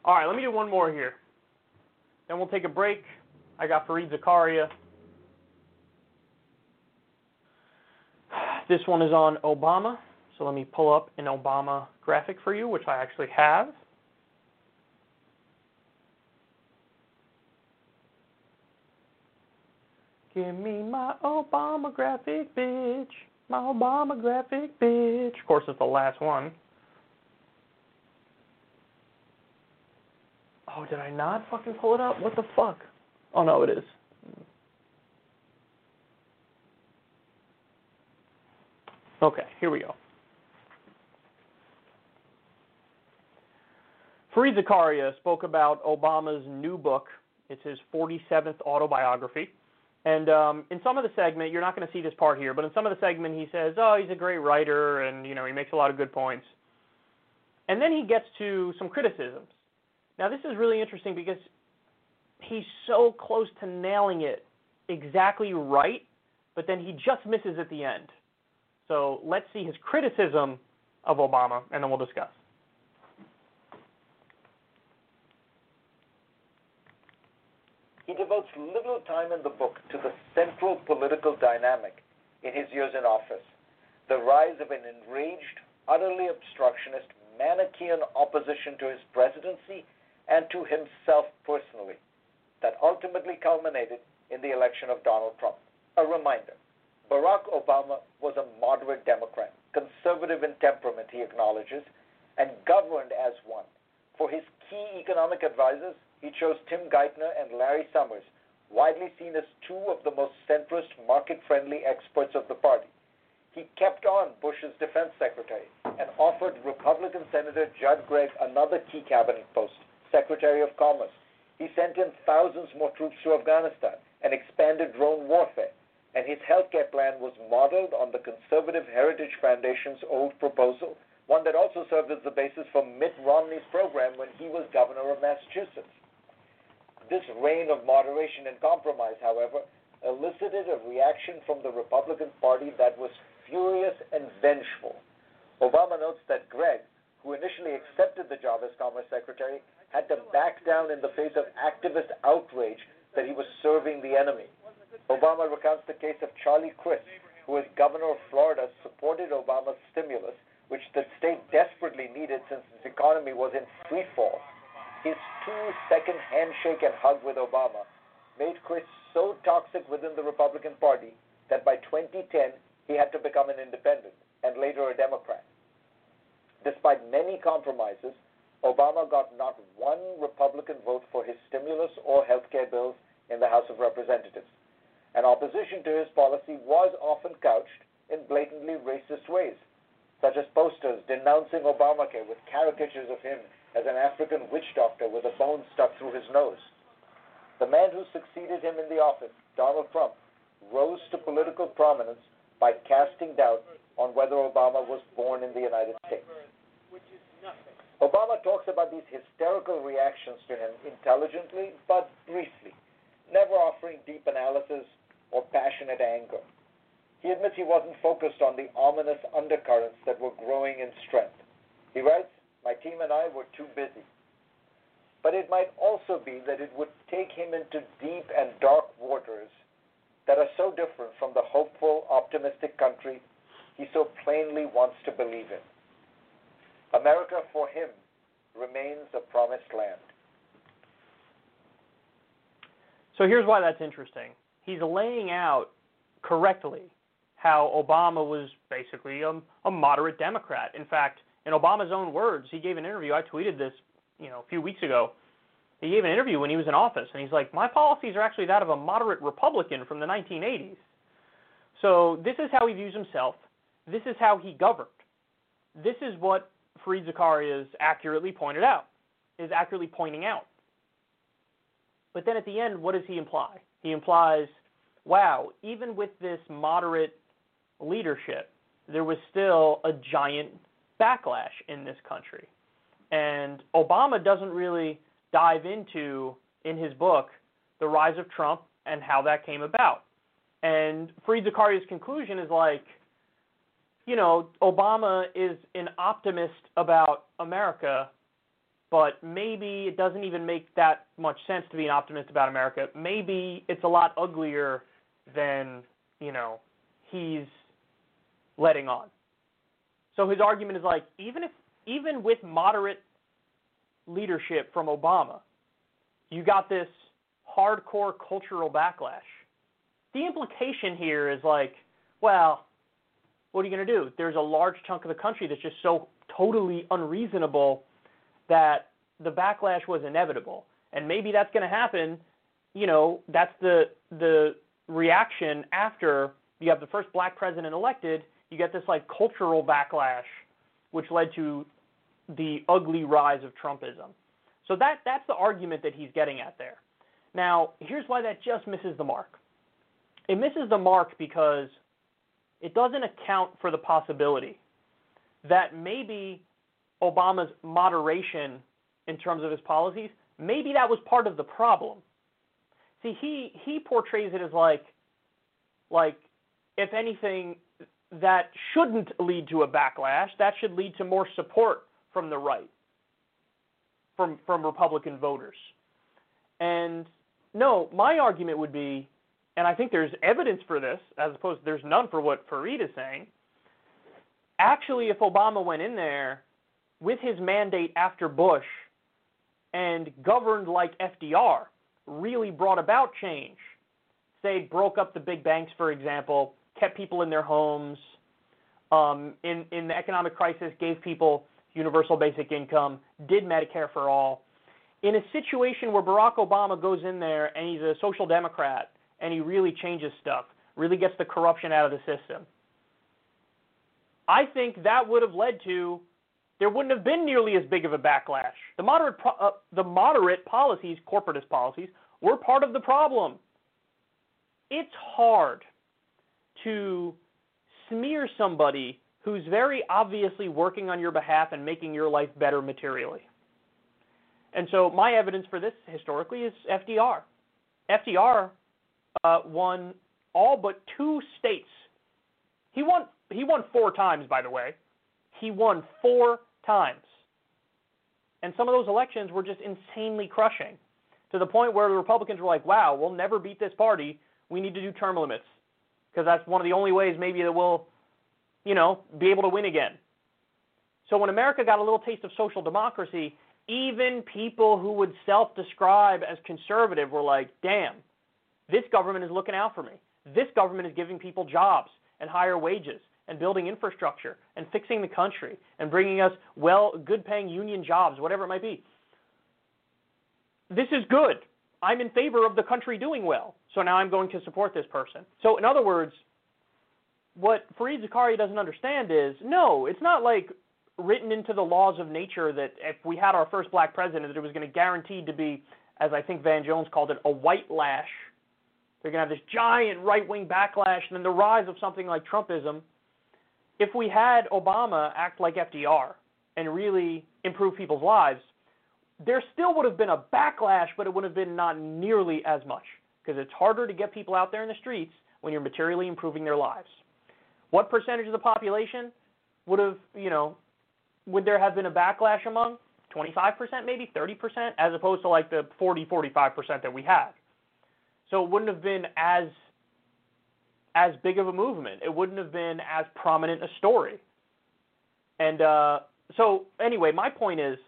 All right, let me do one more here. Then we'll take a break. I got Fareed Zakaria. This one is on Obama. So let me pull up an Obama graphic for you, which I actually have. Give me my Obama graphic, bitch. My Obama graphic, bitch. Of course, it's the last one. Oh, did I not fucking pull it up? What the fuck? Oh, no, it is. Okay, here we go. Fareed Zakaria spoke about Obama's new book. It's his 47th autobiography. And in some of the segment, you're not going to see this part here, but in some of the segment he says, oh, he's a great writer, and, you know, he makes a lot of good points. And then he gets to some criticisms. Now, this is really interesting because he's so close to nailing it exactly right, but then he just misses at the end. So let's see his criticism of Obama, and then we'll discuss. He devotes little time in the book to the central political dynamic in his years in office, the rise of an enraged, utterly obstructionist, Manichaean opposition to his presidency and to himself personally, that ultimately culminated in the election of Donald Trump. A reminder, Barack Obama was a moderate Democrat, conservative in temperament, he acknowledges, and governed as one. For his key economic advisors, he chose Tim Geithner and Larry Summers, widely seen as two of the most centrist, market-friendly experts of the party. He kept on Bush's defense secretary and offered Republican Senator Judd Gregg another key cabinet post, Secretary of Commerce. He sent in thousands more troops to Afghanistan and expanded drone warfare, and his healthcare plan was modeled on the Conservative Heritage Foundation's old proposal, one that also served as the basis for Mitt Romney's program when he was governor of Massachusetts. This reign of moderation and compromise, however, elicited a reaction from the Republican Party that was furious and vengeful. Obama notes that Gregg, who initially accepted the job as Commerce Secretary, had to back down in the face of activist outrage that he was serving the enemy. Obama recounts the case of Charlie Crist, who as governor of Florida supported Obama's stimulus, which the state desperately needed since its economy was in free fall. His 2-second handshake and hug with Obama made Crist so toxic within the Republican Party that by 2010, he had to become an independent and later a Democrat. Despite many compromises, Obama got not one Republican vote for his stimulus or health care bills in the House of Representatives. And opposition to his policy was often couched in blatantly racist ways, such as posters denouncing Obamacare with caricatures of him as an African witch doctor with a bone stuck through his nose. The man who succeeded him in the office, Donald Trump, rose to political prominence by casting doubt on whether Obama was born in the United States. Obama talks about these hysterical reactions to him intelligently but briefly, never offering deep analysis or passionate anger. He admits he wasn't focused on the ominous undercurrents that were growing in strength. He writes, "My team and I were too busy." But it might also be that it would take him into deep and dark waters that are so different from the hopeful, optimistic country he so plainly wants to believe in. America, for him, remains a promised land. So here's why that's interesting. He's laying out correctly how Obama was basically a moderate Democrat. In fact, in Obama's own words, he gave an interview. I tweeted this, you know, a few weeks ago. He gave an interview when he was in office, and he's like, my policies are actually that of a moderate Republican from the 1980s. So this is how he views himself. This is how he governed. This is what Fareed Zakaria is accurately pointing out. But then at the end, what does he imply? He implies, wow, even with this moderate leadership, there was still a giant backlash in this country. And Obama doesn't really dive into, in his book, the rise of Trump and how that came about. And Fareed Zakaria's conclusion is like, you know, Obama is an optimist about America, but maybe it doesn't even make that much sense to be an optimist about America. Maybe it's a lot uglier than, you know, he's letting on. So his argument is like, even with moderate leadership from Obama, you got this hardcore cultural backlash. The implication here is like, well, what are you going to do? There's a large chunk of the country that's just so totally unreasonable that the backlash was inevitable. And maybe that's going to happen. You know, that's the reaction after you have the first black president elected. You get this, like, cultural backlash, which led to the ugly rise of Trumpism. So that's the argument that he's getting at there. Now, here's why that just misses the mark. It misses the mark because it doesn't account for the possibility that maybe Obama's moderation in terms of his policies, maybe that was part of the problem. See, he portrays it as like if anything, that shouldn't lead to a backlash. That should lead to more support from the right, from Republican voters. And no, my argument would be, and I think there's evidence for this, as opposed to there's none for what Fareed is saying. Actually, if Obama went in there with his mandate after Bush and governed like FDR, really brought about change, say broke up the big banks, for example, kept people in their homes, in the economic crisis, gave people universal basic income, did Medicare for all. In a situation where Barack Obama goes in there and he's a social democrat and he really changes stuff, really gets the corruption out of the system, I think that would have led to, there wouldn't have been nearly as big of a backlash. The moderate policies, corporatist policies, were part of the problem. It's hard to smear somebody who's very obviously working on your behalf and making your life better materially. And so my evidence for this historically is FDR. FDR won all but 2 states. He won 4 times, by the way. He won 4 times. And some of those elections were just insanely crushing, to the point where the Republicans were like, wow, we'll never beat this party. We need to do term limits, because that's one of the only ways maybe that we'll, you know, be able to win again. So when America got a little taste of social democracy, even people who would self-describe as conservative were like, damn, this government is looking out for me. This government is giving people jobs and higher wages and building infrastructure and fixing the country and bringing us, well, good-paying union jobs, whatever it might be. This is good. I'm in favor of the country doing well, so now I'm going to support this person. So in other words, what Fareed Zakaria doesn't understand is, no, it's not like written into the laws of nature that if we had our first black president that it was going to guaranteed to be, as I think Van Jones called it, a white lash. They're going to have this giant right-wing backlash and then the rise of something like Trumpism. If we had Obama act like FDR and really improve people's lives, there still would have been a backlash, but it would have been not nearly as much, because it's harder to get people out there in the streets when you're materially improving their lives. What percentage of the population would have, you know, would there have been a backlash among? 25%, maybe 30%, as opposed to like the 40-45% that we had. So it wouldn't have been as big of a movement. It wouldn't have been as prominent a story. And so anyway, my point is,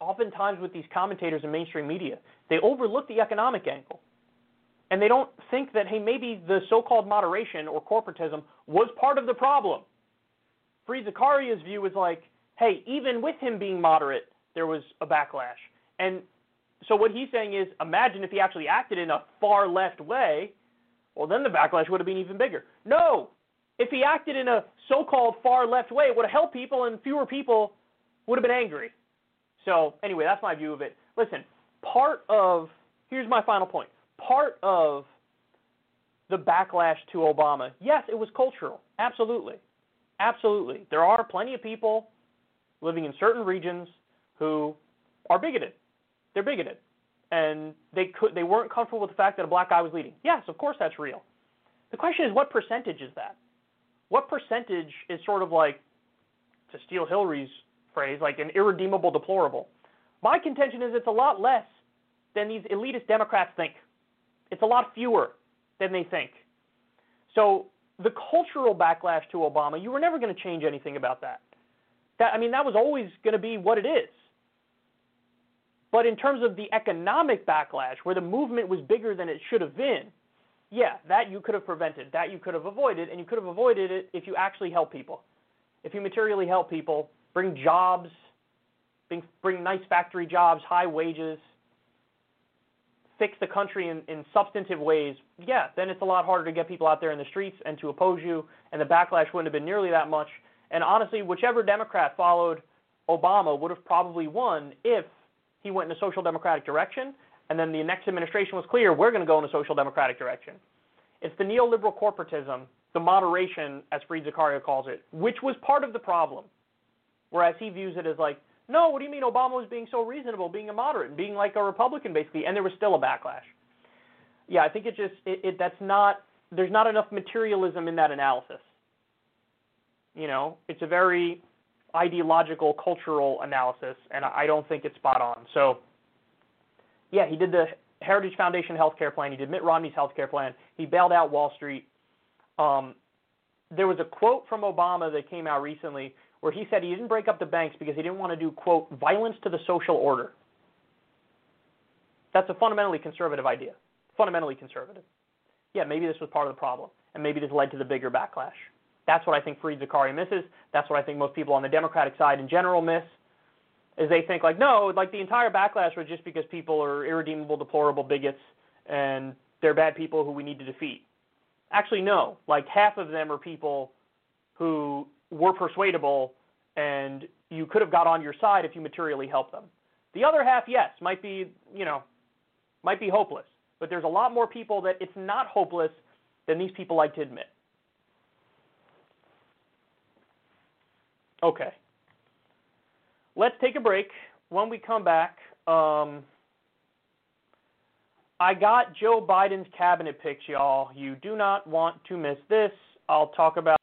oftentimes with these commentators in mainstream media, they overlook the economic angle. And they don't think that, hey, maybe the so-called moderation or corporatism was part of the problem. Fareed Zakaria's view is like, hey, even with him being moderate, there was a backlash. And so what he's saying is, imagine if he actually acted in a far left way Well, then the backlash would have been even bigger. No, if he acted in a so-called far left way, it would have helped people and fewer people would have been angry. So anyway, that's my view of it. Listen, here's my final point. Part of the backlash to Obama, yes, it was cultural. Absolutely. Absolutely. There are plenty of people living in certain regions who are bigoted. They're bigoted. And they weren't comfortable with the fact that a black guy was leading. Yes, of course that's real. The question is, what percentage is that? What percentage is sort of like, to steal Hillary's phrase, like an irredeemable deplorable? My contention is it's a lot less than these elitist Democrats think. It's a lot fewer than they think. So the cultural backlash to Obama, you were never going to change anything about that. That was always going to be what it is. But in terms of the economic backlash, where the movement was bigger than it should have been, yeah, that you could have prevented, that you could have avoided, and you could have avoided it if you actually help people. If you materially help people, bring jobs, bring nice factory jobs, high wages, fix the country in substantive ways, yeah, then it's a lot harder to get people out there in the streets and to oppose you, and the backlash wouldn't have been nearly that much. And honestly, whichever Democrat followed Obama would have probably won if he went in a social democratic direction, and then the next administration was clear, we're going to go in a social democratic direction. It's the neoliberal corporatism, the moderation, as Fareed Zakaria calls it, which was part of the problem, whereas he views it as like, no, what do you mean Obama was being so reasonable, being a moderate, and being like a Republican, basically, and there was still a backlash. Yeah, I think there's not enough materialism in that analysis. You know, it's a very ideological, cultural analysis, and I don't think it's spot on. So, yeah, he did the Heritage Foundation healthcare plan. He did Mitt Romney's healthcare plan. He bailed out Wall Street. There was a quote from Obama that came out recently where he said he didn't break up the banks because he didn't want to do, quote, violence to the social order. That's a fundamentally conservative idea. Fundamentally conservative. Yeah, maybe this was part of the problem, and maybe this led to the bigger backlash. That's what I think Fareed Zakaria misses. That's what I think most people on the Democratic side in general miss, is they think like, no, like the entire backlash was just because people are irredeemable, deplorable bigots, and they're bad people who we need to defeat. Actually, no. Like half of them are people who were persuadable, and you could have got on your side if you materially helped them. The other half, yes, might be hopeless. But there's a lot more people that it's not hopeless than these people like to admit. Okay. Let's take a break. When we come back, I got Joe Biden's cabinet picks, y'all. You do not want to miss this. I'll talk about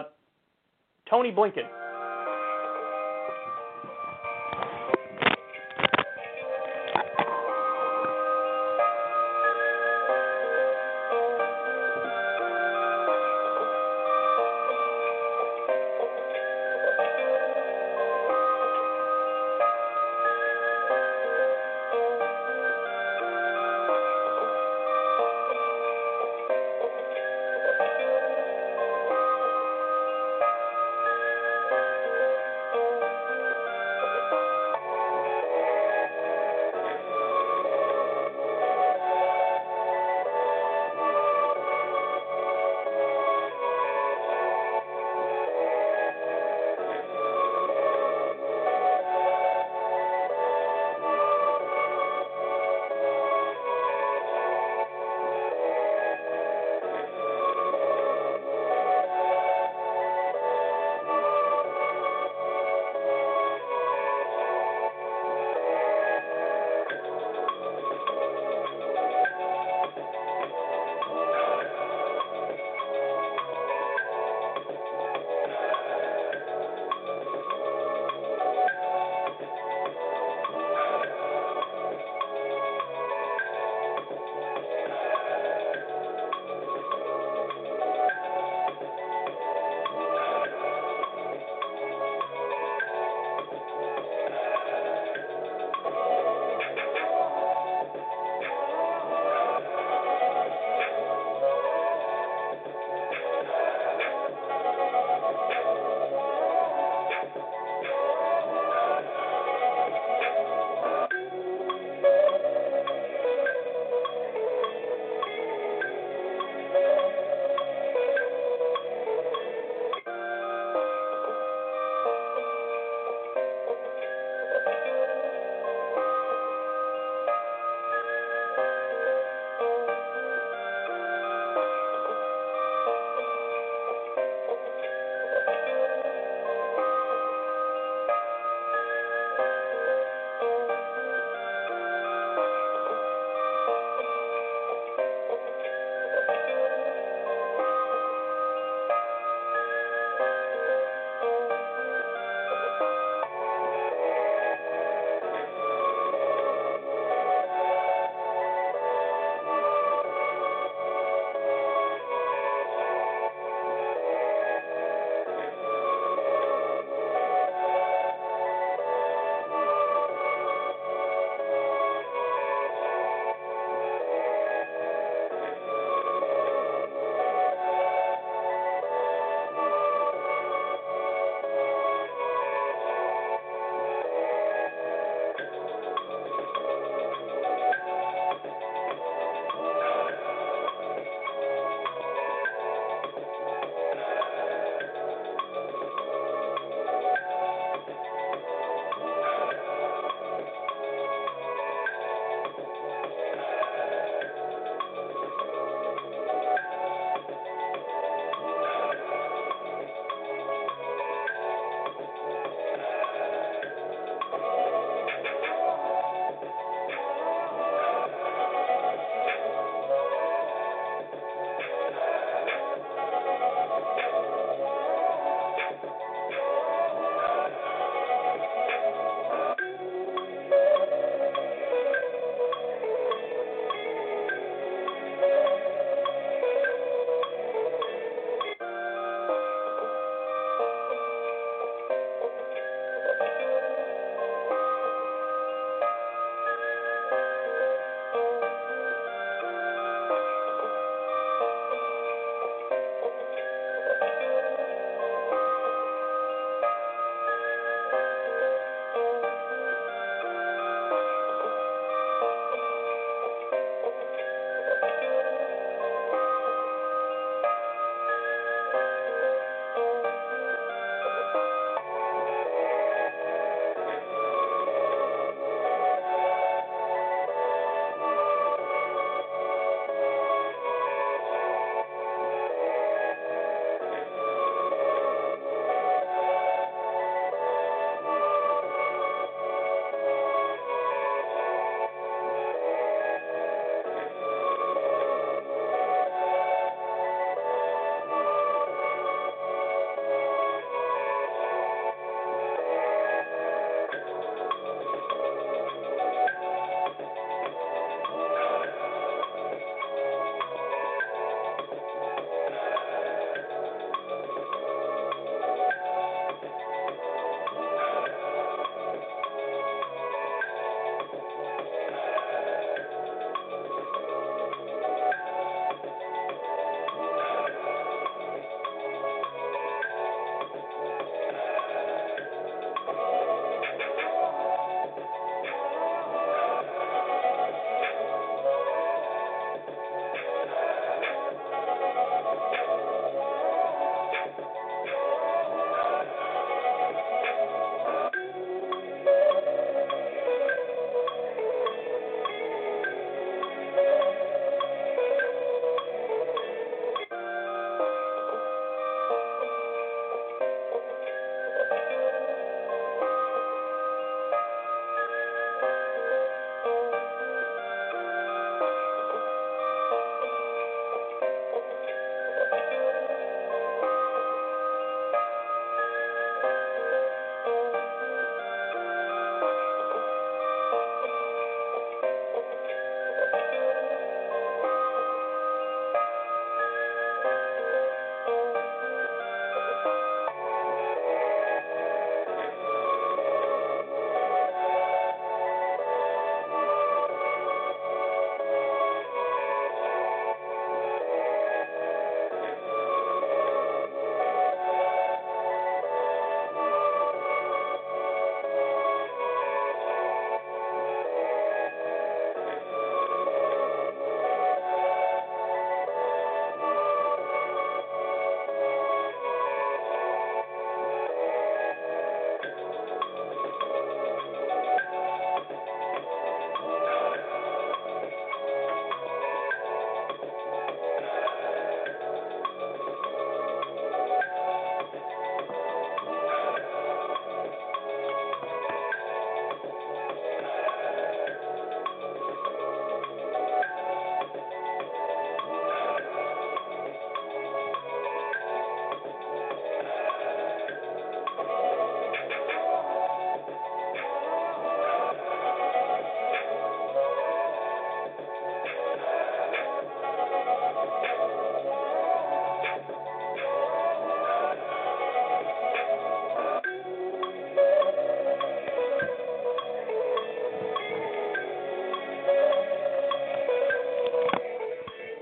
Tony Blinken.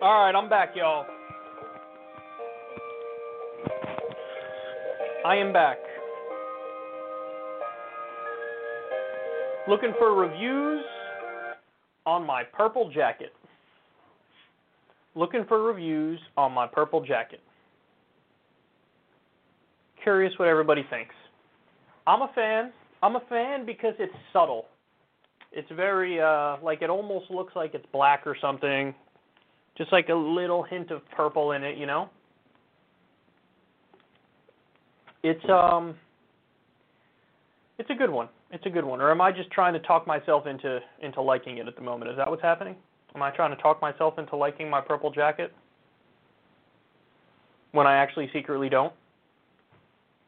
All right, I'm back, y'all. I am back. Looking for reviews on my purple jacket. Looking for reviews on my purple jacket. Curious what everybody thinks. I'm a fan. I'm a fan because it's subtle. It's very, like it almost looks like it's black or something. Just like a little hint of purple in it, you know? It's a good one. It's a good one. Or am I just trying to talk myself into liking it at the moment? Is that what's happening? Am I trying to talk myself into liking my purple jacket when I actually secretly don't?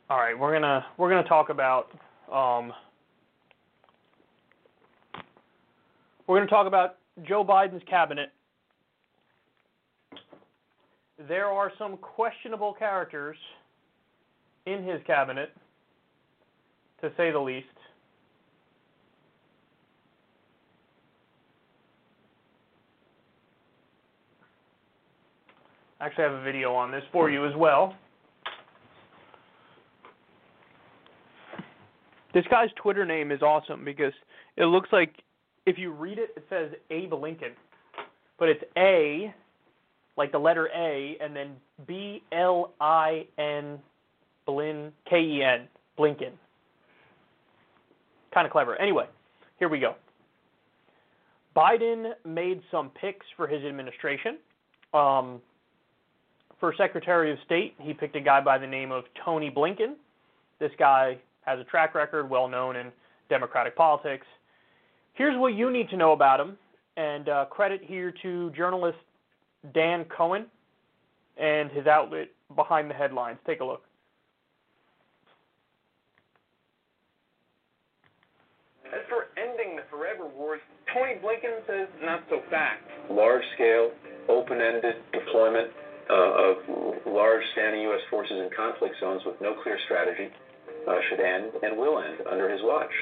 All right, we're gonna talk about Joe Biden's cabinet. There are some questionable characters in his cabinet, to say the least. I actually have a video on this for you as well. This guy's Twitter name is awesome because it looks like, if you read it, it says Abe Lincoln. But it's A, like the letter A, and then B-L-I-N K-E-N, Blinken. Kind of clever. Anyway, here we go. Biden made some picks for his administration. For Secretary of State, he picked a guy by the name of Tony Blinken. This guy has a track record, well known in Democratic politics. Here's what you need to know about him, and credit here to journalist Dan Cohen and his outlet Behind the Headlines. Take a look. As for ending the forever wars, Tony Blinken says not so fast. Large-scale, open-ended deployment of large standing U.S. forces in conflict zones with no clear strategy should end and will end under his watch.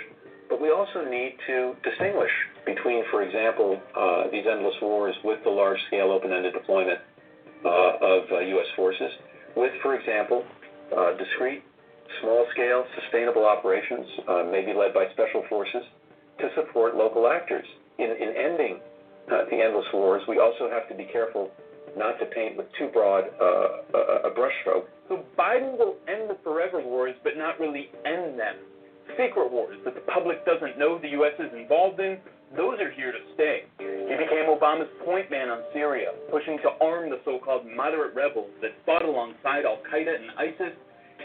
But we also need to distinguish between, for example, these endless wars with the large-scale, open-ended deployment of U.S. forces with, for example, discrete, small-scale, sustainable operations, maybe led by special forces, to support local actors. In ending the endless wars, we also have to be careful not to paint with too broad a brushstroke. So Biden will end the forever wars, but not really end them. Secret wars that the public doesn't know the U.S. is involved in, those are here to stay. He became Obama's point man on Syria, pushing to arm the so-called moderate rebels that fought alongside al-Qaeda and ISIS,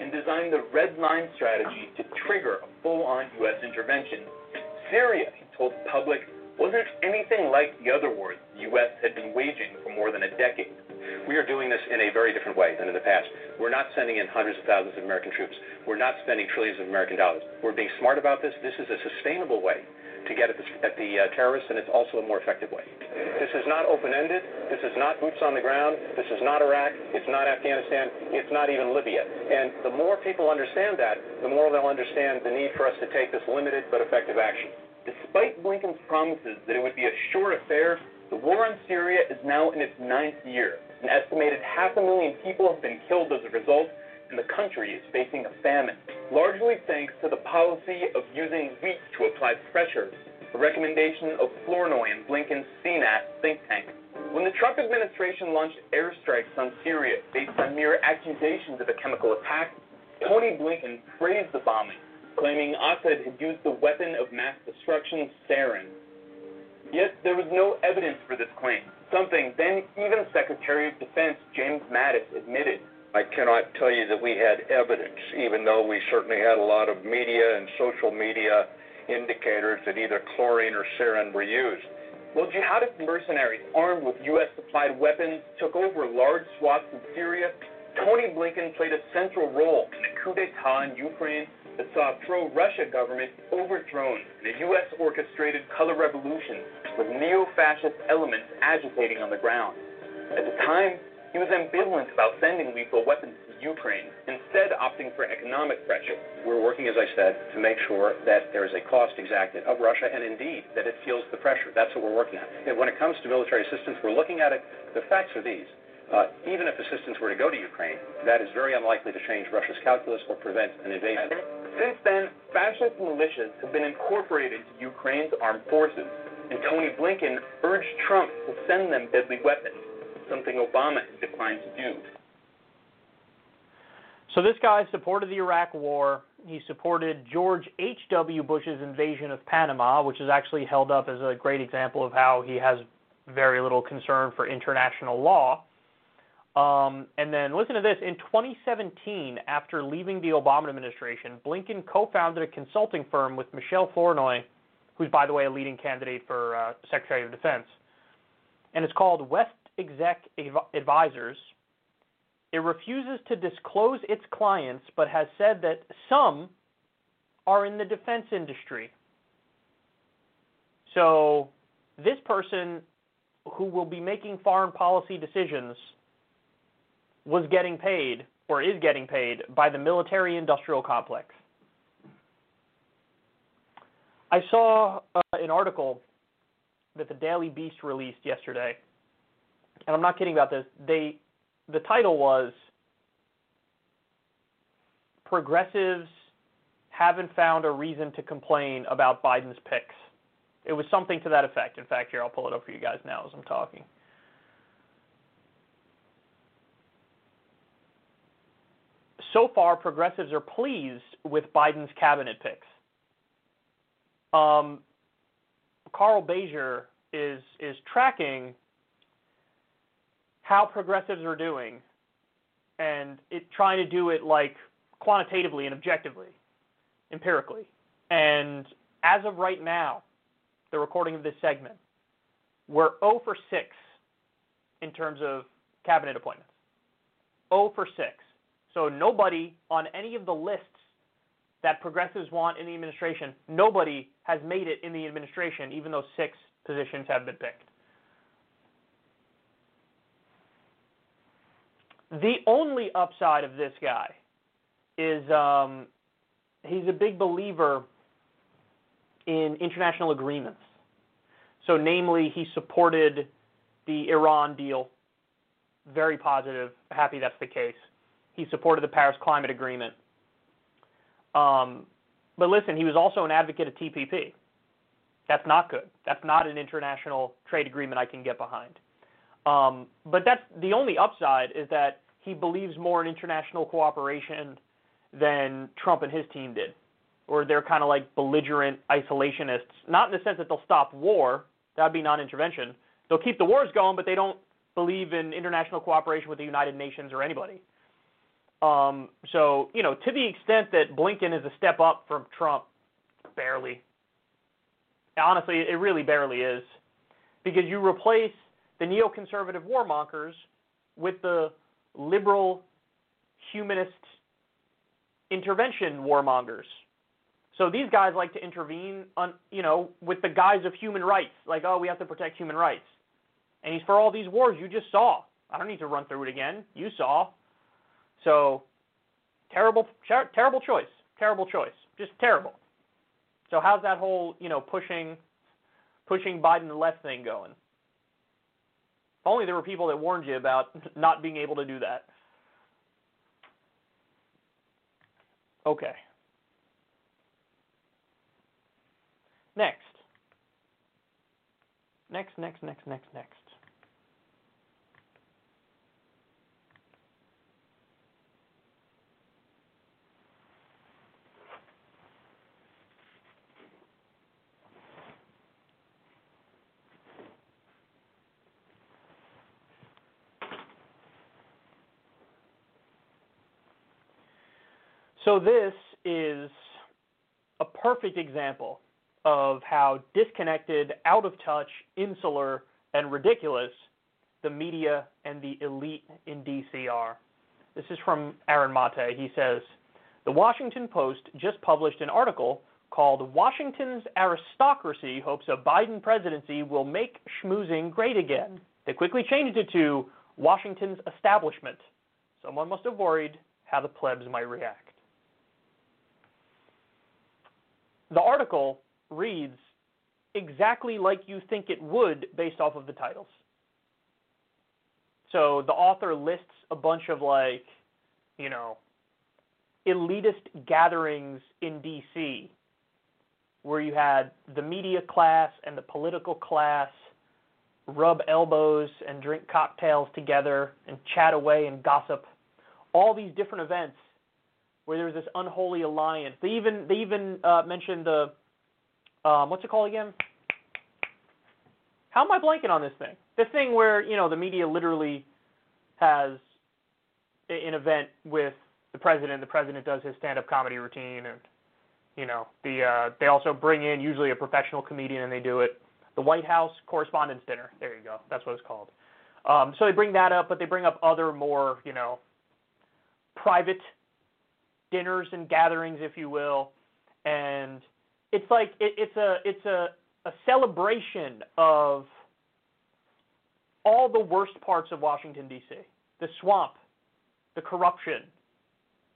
and designed the red line strategy to trigger a full-on U.S. intervention. Syria, he told the public, wasn't anything like the other wars the U.S. had been waging for more than a decade. We are doing this in a very different way than in the past. We're not sending in hundreds of thousands of American troops. We're not spending trillions of American dollars. We're being smart about this. This is a sustainable way to get at the terrorists, and it's also a more effective way. This is not open-ended. This is not boots on the ground. This is not Iraq. It's not Afghanistan. It's not even Libya. And the more people understand that, the more they'll understand the need for us to take this limited but effective action. Despite Blinken's promises that it would be a short affair, the war on Syria is now in its 9th year. An estimated 500,000 people have been killed as a result, and the country is facing a famine, largely thanks to the policy of using wheat to apply pressure, a recommendation of Flournoy and Blinken's CNAT think tank. When the Trump administration launched airstrikes on Syria based on mere accusations of a chemical attack, Tony Blinken praised the bombing, claiming Assad had used the weapon of mass destruction, sarin. Yet there was no evidence for this claim, something then even Secretary of Defense James Mattis admitted. I cannot tell you that we had evidence, even though we certainly had a lot of media and social media indicators that either chlorine or sarin were used. Well, jihadist mercenaries armed with U.S.-supplied weapons took over large swaths of Syria. Tony Blinken played a central role in a coup d'etat in Ukraine that saw a pro-Russia government overthrown in a U.S.-orchestrated color revolution with neo-fascist elements agitating on the ground. At the time, he was ambivalent about sending lethal weapons to Ukraine, instead opting for economic pressure. We're working, as I said, to make sure that there is a cost exacted of Russia and indeed that it feels the pressure. That's what we're working on. And when it comes to military assistance, we're looking at it. The facts are these. Even if assistance were to go to Ukraine, that is very unlikely to change Russia's calculus or prevent an invasion. Since then, fascist militias have been incorporated into Ukraine's armed forces, and Tony Blinken urged Trump to send them deadly weapons, something Obama has declined to do. So this guy supported the Iraq War. He supported George H.W. Bush's invasion of Panama, which is actually held up as a great example of how he has very little concern for international law. And then listen to this. In 2017, after leaving the Obama administration, Blinken co-founded a consulting firm with Michel Flournoy, who's, by the way, a leading candidate for Secretary of Defense. And it's called West Exec Advisors. It refuses to disclose its clients, but has said that some are in the defense industry. So this person who will be making foreign policy decisions was getting paid, or is getting paid, by the military-industrial complex. I saw an article that the Daily Beast released yesterday, and I'm not kidding about this. The title was, "Progressives Haven't Found a Reason to Complain About Biden's Picks." It was something to that effect. In fact, here, I'll pull it up for you guys now as I'm talking. So far, progressives are pleased with Biden's cabinet picks. Carl Bajer is tracking how progressives are doing and trying to do it like quantitatively and objectively, empirically. And as of right now, the recording of this segment, we're 0 for 6 in terms of cabinet appointments. 0 for 6. So nobody on any of the lists that progressives want in the administration, nobody has made it in the administration, even though 6 positions have been picked. The only upside of this guy is he's a big believer in international agreements. So namely, he supported the Iran deal. Very positive. Happy that's the case. He supported the Paris Climate Agreement. But listen, he was also an advocate of TPP. That's not good. That's not an international trade agreement I can get behind. But that's the only upside, is that he believes more in international cooperation than Trump and his team did. Or they're kind of like belligerent isolationists. Not in the sense that they'll stop war. That would be non-intervention. They'll keep the wars going, but they don't believe in international cooperation with the United Nations or anybody. So, you know, to the extent that Blinken is a step up from Trump, barely. Honestly, it really barely is. Because you replace the neoconservative warmongers with the liberal humanist intervention warmongers. So these guys like to intervene on, you know, with the guise of human rights. Like, oh, we have to protect human rights. And he's for all these wars you just saw. I don't need to run through it again. You saw. So, terrible choice. Terrible choice. Just terrible. So how's that whole, you know, pushing Biden to left thing going? If only there were people that warned you about not being able to do that. Okay. Next. So this is a perfect example of how disconnected, out of touch, insular, and ridiculous the media and the elite in D.C. are. This is from Aaron Mate. He says, "The Washington Post just published an article called 'Washington's Aristocracy Hopes a Biden Presidency Will Make Schmoozing Great Again.' They quickly changed it to 'Washington's Establishment.' Someone must have worried how the plebs might react. The article reads exactly like you think it would based off of the titles. So the author lists a bunch of, like, you know, elitist gatherings in D.C. where you had the media class and the political class rub elbows and drink cocktails together and chat away and gossip. All these different events where there was this unholy alliance. They even mentioned the what's it called again? How am I blanking on this thing? The thing where, you know, the media literally has an event with the president. The president does his stand-up comedy routine, and, you know, they also bring in usually a professional comedian and they do it. The White House Correspondents' Dinner. There you go. That's what it's called. So they bring that up, but they bring up other more, you know, private dinners and gatherings, if you will, and it's like it's a celebration of all the worst parts of Washington, D.C. The swamp, the corruption,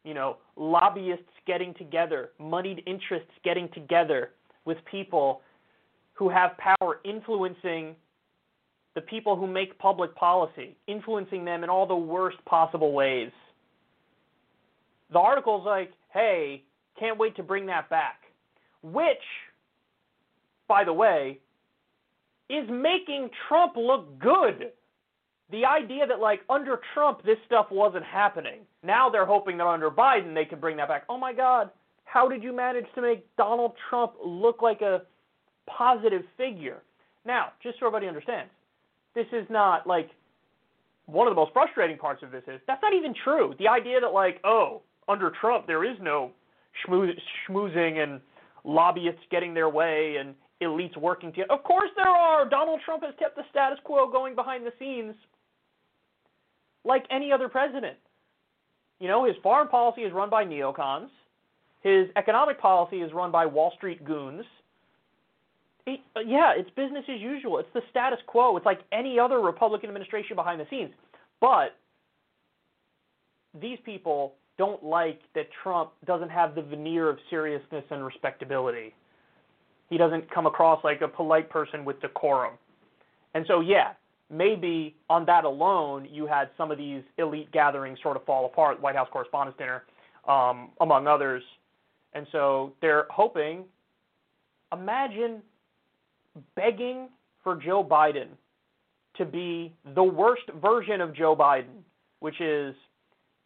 you know, lobbyists getting together, moneyed interests getting together with people who have power, influencing the people who make public policy, influencing them in all the worst possible ways. The article's like, hey, can't wait to bring that back. Which, by the way, is making Trump look good. The idea that, like, under Trump this stuff wasn't happening. Now they're hoping that under Biden they can bring that back. Oh my God, how did you manage to make Donald Trump look like a positive figure? Now, just so everybody understands, this is not, like, one of the most frustrating parts of this is, that's not even true. The idea that, like, oh, under Trump there is no schmoozing and lobbyists getting their way and elites working together. Of course there are. Donald Trump has kept the status quo going behind the scenes like any other president. You know, his foreign policy is run by neocons. His economic policy is run by Wall Street goons. It's business as usual. It's the status quo. It's like any other Republican administration behind the scenes. But these people don't like that Trump doesn't have the veneer of seriousness and respectability. He doesn't come across like a polite person with decorum. And so, yeah, maybe on that alone you had some of these elite gatherings sort of fall apart, White House Correspondents' Dinner, among others. And so they're hoping, imagine begging for Joe Biden to be the worst version of Joe Biden, which is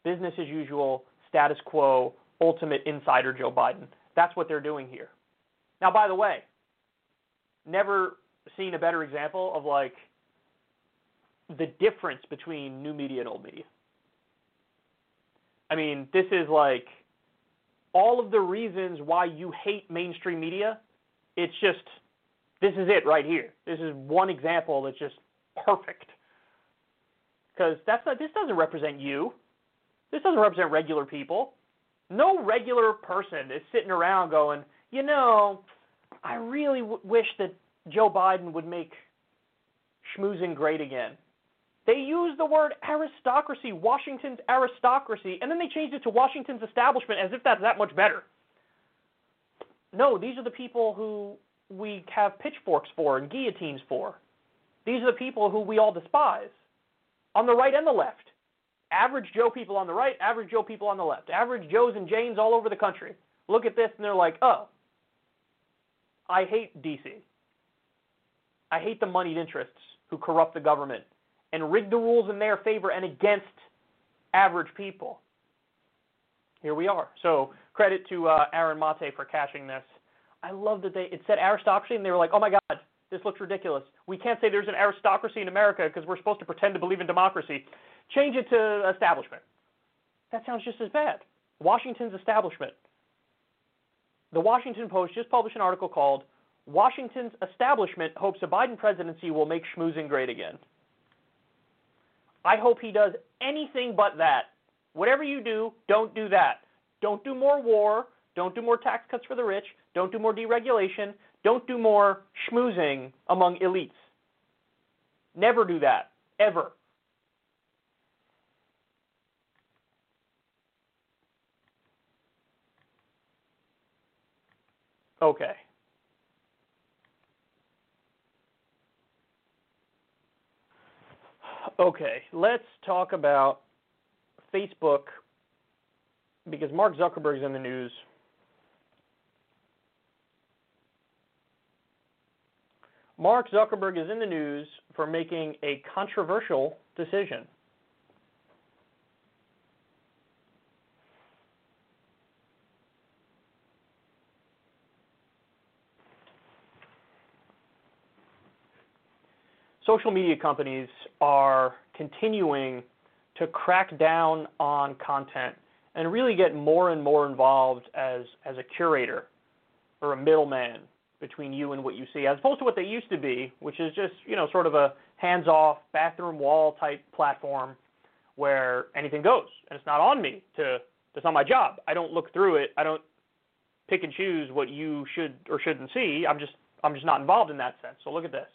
business as usual, status quo, ultimate insider Joe Biden. That's what they're doing here. Now, by the way, never seen a better example of, like, the difference between new media and old media. I mean, this is like all of the reasons why you hate mainstream media. It's just, this is it right here. This is one example that's just perfect. Because this doesn't represent you. This doesn't represent regular people. No regular person is sitting around going, you know, I really wish that Joe Biden would make schmoozing great again. They use the word aristocracy, Washington's aristocracy, and then they changed it to Washington's establishment as if that's that much better. No, these are the people who we have pitchforks for and guillotines for. These are the people who we all despise on the right and the left. Average Joe people on the right, average Joe people on the left, average Joes and Janes all over the country. Look at this and they're like, oh, I hate D.C. I hate the moneyed interests who corrupt the government and rig the rules in their favor and against average people. Here we are. So credit to Aaron Mate for cashing this. I love that it said aristocracy and they were like, oh my God, this looks ridiculous. We can't say there's an aristocracy in America because we're supposed to pretend to believe in democracy. Change it to establishment. That sounds just as bad. Washington's establishment. The Washington Post just published an article called Washington's Establishment Hopes a Biden Presidency Will Make Schmoozing Great Again. I hope he does anything but that. Whatever you do, don't do that. Don't do more war. Don't do more tax cuts for the rich. Don't do more deregulation. Don't do more schmoozing among elites. Never do that, ever. Okay. Okay, let's talk about Facebook, because Mark Zuckerberg's in the news. Mark Zuckerberg is in the news for making a controversial decision. Social media companies are continuing to crack down on content and really get more and more involved as a curator or a middleman between you and what you see, as opposed to what they used to be, which is just, you know, sort of a hands-off, bathroom wall type platform where anything goes, and it's not on me to, it's not my job. I don't look through it. I don't pick and choose what you should or shouldn't see. I'm just not involved in that sense. So look at this.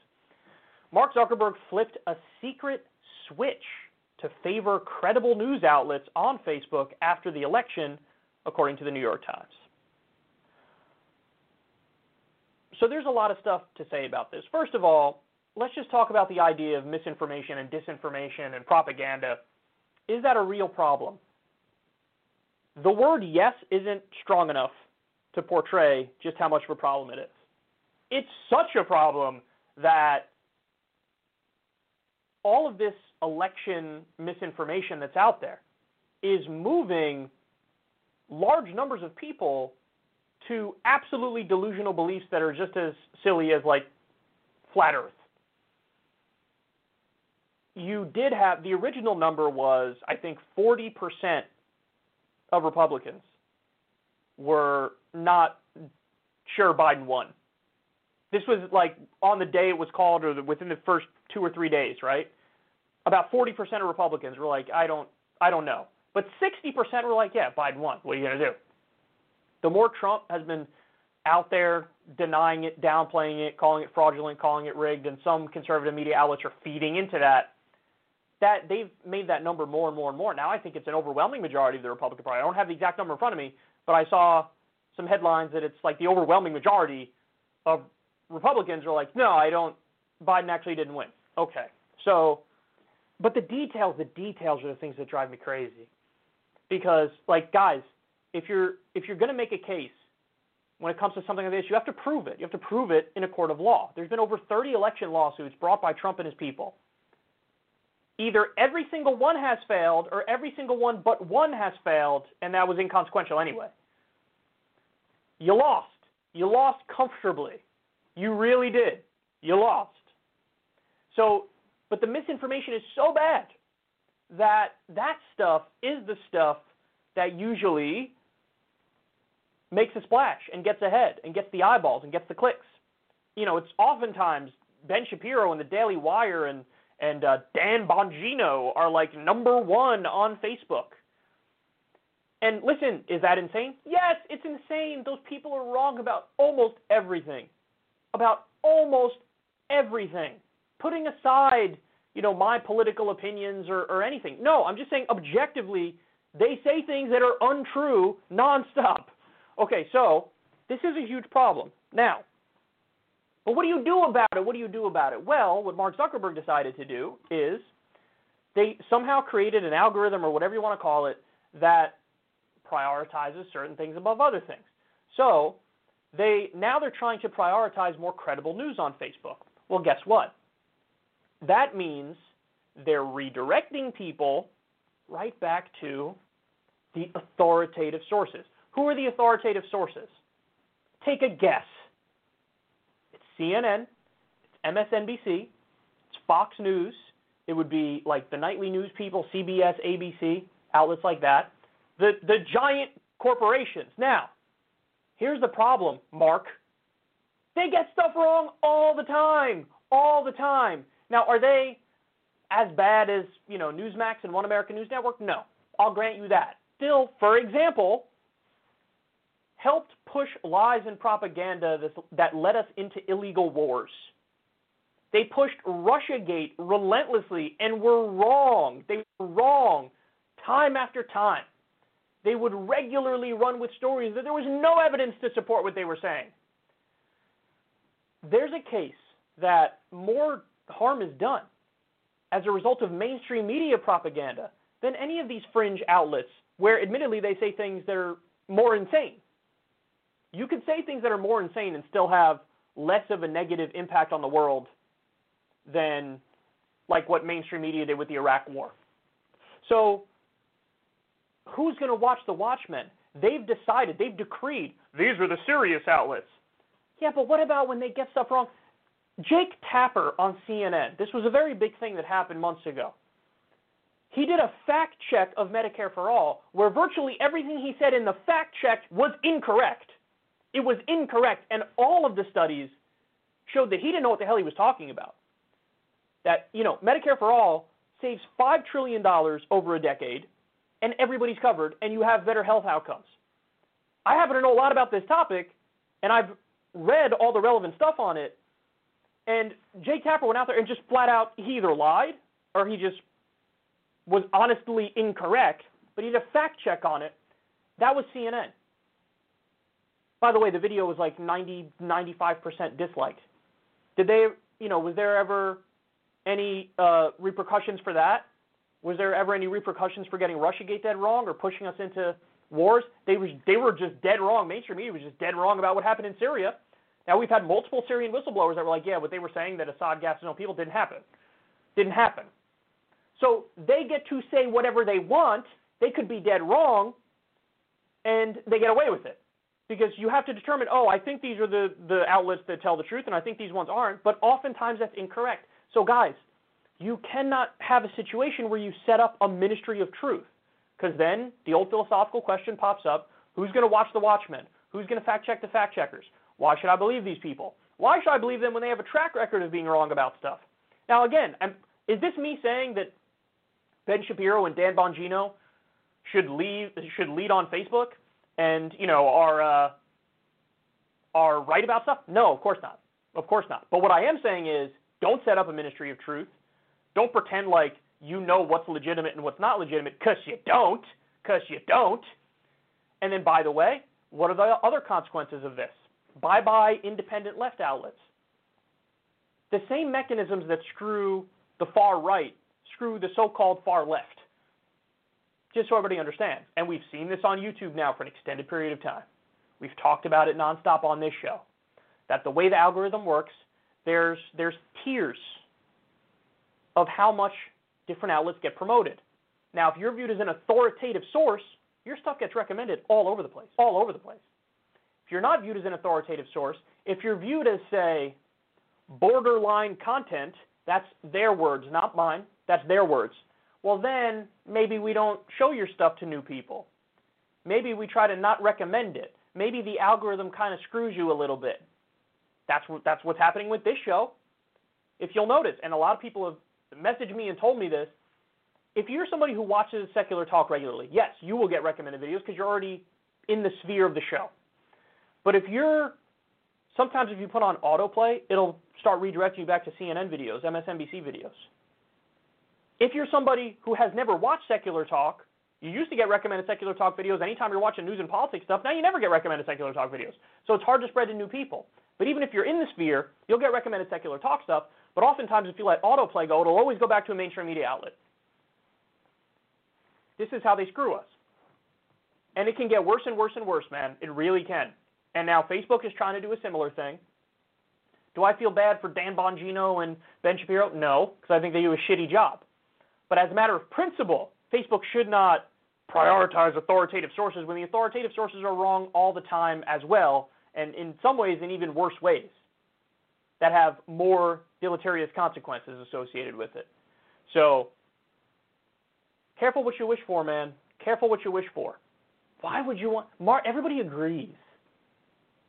Mark Zuckerberg flipped a secret switch to favor credible news outlets on Facebook after the election, according to the New York Times. So there's a lot of stuff to say about this. First of all, let's just talk about the idea of misinformation and disinformation and propaganda. Is that a real problem? The word yes isn't strong enough to portray just how much of a problem it is. It's such a problem that all of this election misinformation that's out there is moving large numbers of people to absolutely delusional beliefs that are just as silly as, like, flat Earth. You did have, the original number was, I think, 40% of Republicans were not sure Biden won. This was, like, on the day it was called, or within the first 2 or 3 days, right? About 40% of Republicans were like, I don't know. But 60% were like, yeah, Biden won. What are you going to do? The more Trump has been out there denying it, downplaying it, calling it fraudulent, calling it rigged, and some conservative media outlets are feeding into that, that they've made that number more and more and more. Now I think it's an overwhelming majority of the Republican Party. I don't have the exact number in front of me, but I saw some headlines that it's like the overwhelming majority of Republicans are like, no, I don't. Biden actually didn't win. Okay. So, but the details are the things that drive me crazy. Because, like, guys, if you're going to make a case when it comes to something like this, you have to prove it. You have to prove it in a court of law. There's been over 30 election lawsuits brought by Trump and his people. Either every single one has failed, or every single one but one has failed, and that was inconsequential anyway. You lost. You lost comfortably. You really did. You lost. So, but the misinformation is so bad that stuff is the stuff that usually makes a splash and gets ahead and gets the eyeballs and gets the clicks. You know, it's oftentimes Ben Shapiro and the Daily Wire and Dan Bongino are like #1 on Facebook. And listen, is that insane? Yes, it's insane. Those people are wrong about almost everything. Putting aside, you know, my political opinions or anything. No, I'm just saying objectively, they say things that are untrue nonstop. Okay, so this is a huge problem. Now, but what do you do about it? Well, what Mark Zuckerberg decided to do is they somehow created an algorithm or whatever you want to call it that prioritizes certain things above other things. So they're trying to prioritize more credible news on Facebook. Well, guess what? That means they're redirecting people right back to the authoritative sources. Who are the authoritative sources? Take a guess. It's CNN, it's MSNBC, it's Fox News. It would be like the nightly news people, CBS, ABC, outlets like that. The giant corporations. Now, here's the problem, Mark. They get stuff wrong all the time. Now, are they as bad as, you know, Newsmax and One American News Network? No, I'll grant you that. Still, for example, helped push lies and propaganda that led us into illegal wars. They pushed Russiagate relentlessly and were wrong. They were wrong time after time. They would regularly run with stories that there was no evidence to support what they were saying. there's a case that more harm is done as a result of mainstream media propaganda than any of these fringe outlets where admittedly they say things that are more insane. You could say things that are more insane and still have less of a negative impact on the world than like what mainstream media did with the Iraq War. So who's going to watch the Watchmen? They've decided, they've decreed, these are the serious outlets. Yeah, but what about when they get stuff wrong? Jake Tapper on CNN, this was a very big thing that happened months ago. He did a fact check of Medicare for All where virtually everything he said in the fact check was incorrect. It was incorrect, and all of the studies showed that he didn't know what the hell he was talking about. That, you know, Medicare for All saves $5 trillion over a decade, and everybody's covered, and you have better health outcomes. I happen to know a lot about this topic, and I've read all the relevant stuff on it, and Jay Tapper went out there and just flat out, he either lied or he just was honestly incorrect, but he did a fact check on it. That was CNN. By the way, the video was like 90-95% disliked. Did they, you know, was there ever any repercussions for that? Was there ever any repercussions for getting Russiagate dead wrong or pushing us into wars? They were just dead wrong. Mainstream media was just dead wrong about what happened in Syria. Now we've had multiple Syrian whistleblowers that were like, yeah, what they were saying, that Assad gassed his own people, didn't happen. Didn't happen. So they get to say whatever they want. They could be dead wrong, and they get away with it. Because you have to determine, oh, I think these are the outlets that tell the truth, and I think these ones aren't, but oftentimes that's incorrect. So guys, you cannot have a situation where you set up a ministry of truth, because then the old philosophical question pops up, who's going to watch the Watchmen? Who's going to fact-check the fact-checkers? Why should I believe these people? Why should I believe them when they have a track record of being wrong about stuff? Now again, is this me saying that Ben Shapiro and Dan Bongino should lead on Facebook and, you know, are right about stuff? No, of course not. Of course not. But what I am saying is don't set up a ministry of truth. Don't pretend like you know what's legitimate and what's not legitimate, because you don't, And then, by the way, what are the other consequences of this? Bye-bye independent left outlets. The same mechanisms that screw the far right screw the so-called far left, just so everybody understands. And we've seen this on YouTube now for an extended period of time. We've talked about it nonstop on this show, that the way the algorithm works, there's tiers of how much different outlets get promoted. Now, if you're viewed as an authoritative source, your stuff gets recommended all over the place, all over the place. If you're not viewed as an authoritative source, if you're viewed as, say, borderline content, that's their words, not mine, that's their words, well then maybe we don't show your stuff to new people. Maybe we try to not recommend it. Maybe the algorithm kind of screws you a little bit. That's what's happening with this show. If you'll notice, and a lot of people have messaged me and told me this, if you're somebody who watches Secular Talk regularly, yes, you will get recommended videos because you're already in the sphere of the show. But if you're, sometimes if you put on autoplay, it'll start redirecting you back to CNN videos, MSNBC videos. If you're somebody who has never watched Secular Talk, you used to get recommended Secular Talk videos anytime you're watching news and politics stuff. Now you never get recommended Secular Talk videos. So it's hard to spread to new people. But even if you're in the sphere, you'll get recommended Secular Talk stuff. But oftentimes if you let autoplay go, it'll always go back to a mainstream media outlet. This is how they screw us. And it can get worse and worse and worse, man. It really can. And now Facebook is trying to do a similar thing. Do I feel bad for Dan Bongino and Ben Shapiro? No, because I think they do a shitty job. But as a matter of principle, Facebook should not prioritize authoritative sources when the authoritative sources are wrong all the time as well, and in some ways in even worse ways that have more deleterious consequences associated with it. So careful what you wish for, man. Careful what you wish for. Why would you want – Mark? Everybody agrees.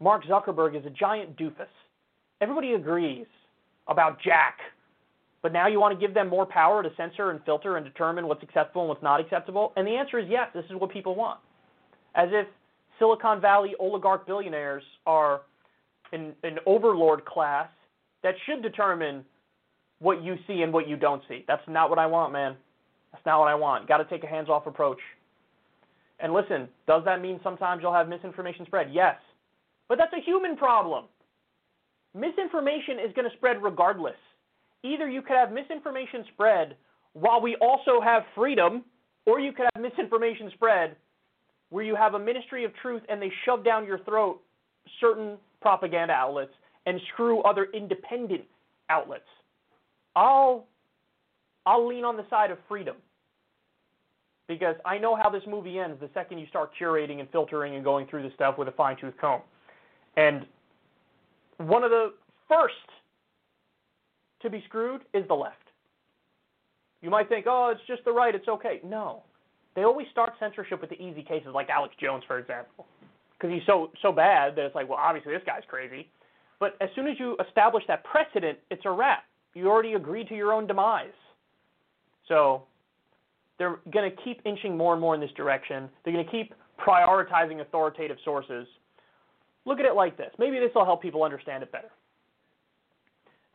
Mark Zuckerberg is a giant doofus. Everybody agrees about Jack. But now you want to give them more power to censor and filter and determine what's acceptable and what's not acceptable? And the answer is yes, this is what people want. As if Silicon Valley oligarch billionaires are an overlord class that should determine what you see and what you don't see. That's not what I want, man. That's not what I want. Got to take a hands-off approach. And listen, does that mean sometimes you'll have misinformation spread? Yes. But that's a human problem. misinformation is going to spread regardless. Either you could have misinformation spread while we also have freedom, or you could have misinformation spread where you have a ministry of truth and they shove down your throat certain propaganda outlets and screw other independent outlets. I'll lean on the side of freedom, because I know how this movie ends the second you start curating and filtering and going through this stuff with a fine-tooth comb. And one of the first to be screwed is the left. You might think, oh, it's just the right, it's okay. No. They always start censorship with the easy cases, like Alex Jones, for example, because he's so bad that it's like, well, obviously this guy's crazy. But as soon as you establish that precedent, it's a wrap. You already agreed to your own demise. So they're going to keep inching more and more in this direction. They're going to keep prioritizing authoritative sources. Look at it like this. Maybe this will help people understand it better.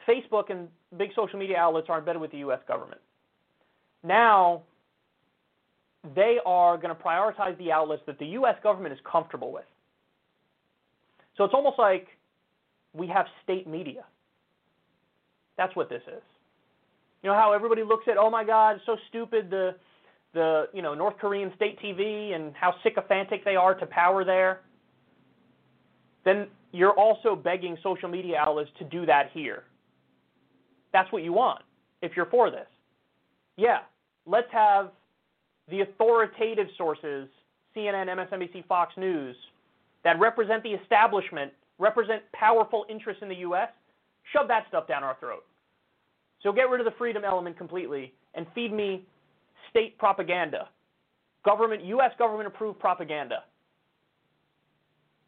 Facebook and big social media outlets are embedded with the U.S. government. Now they are going to prioritize the outlets that the U.S. government is comfortable with. So it's almost like we have state media. That's what this is. You know how everybody looks at, oh my God, it's so stupid, the North Korean state TV and how sycophantic they are to power there. Then you're also begging social media outlets to do that here. That's what you want if you're for this. Yeah, let's have the authoritative sources, CNN, MSNBC, Fox News, that represent the establishment, represent powerful interests in the U.S., shove that stuff down our throat. So get rid of the freedom element completely and feed me state propaganda, U.S. government-approved propaganda.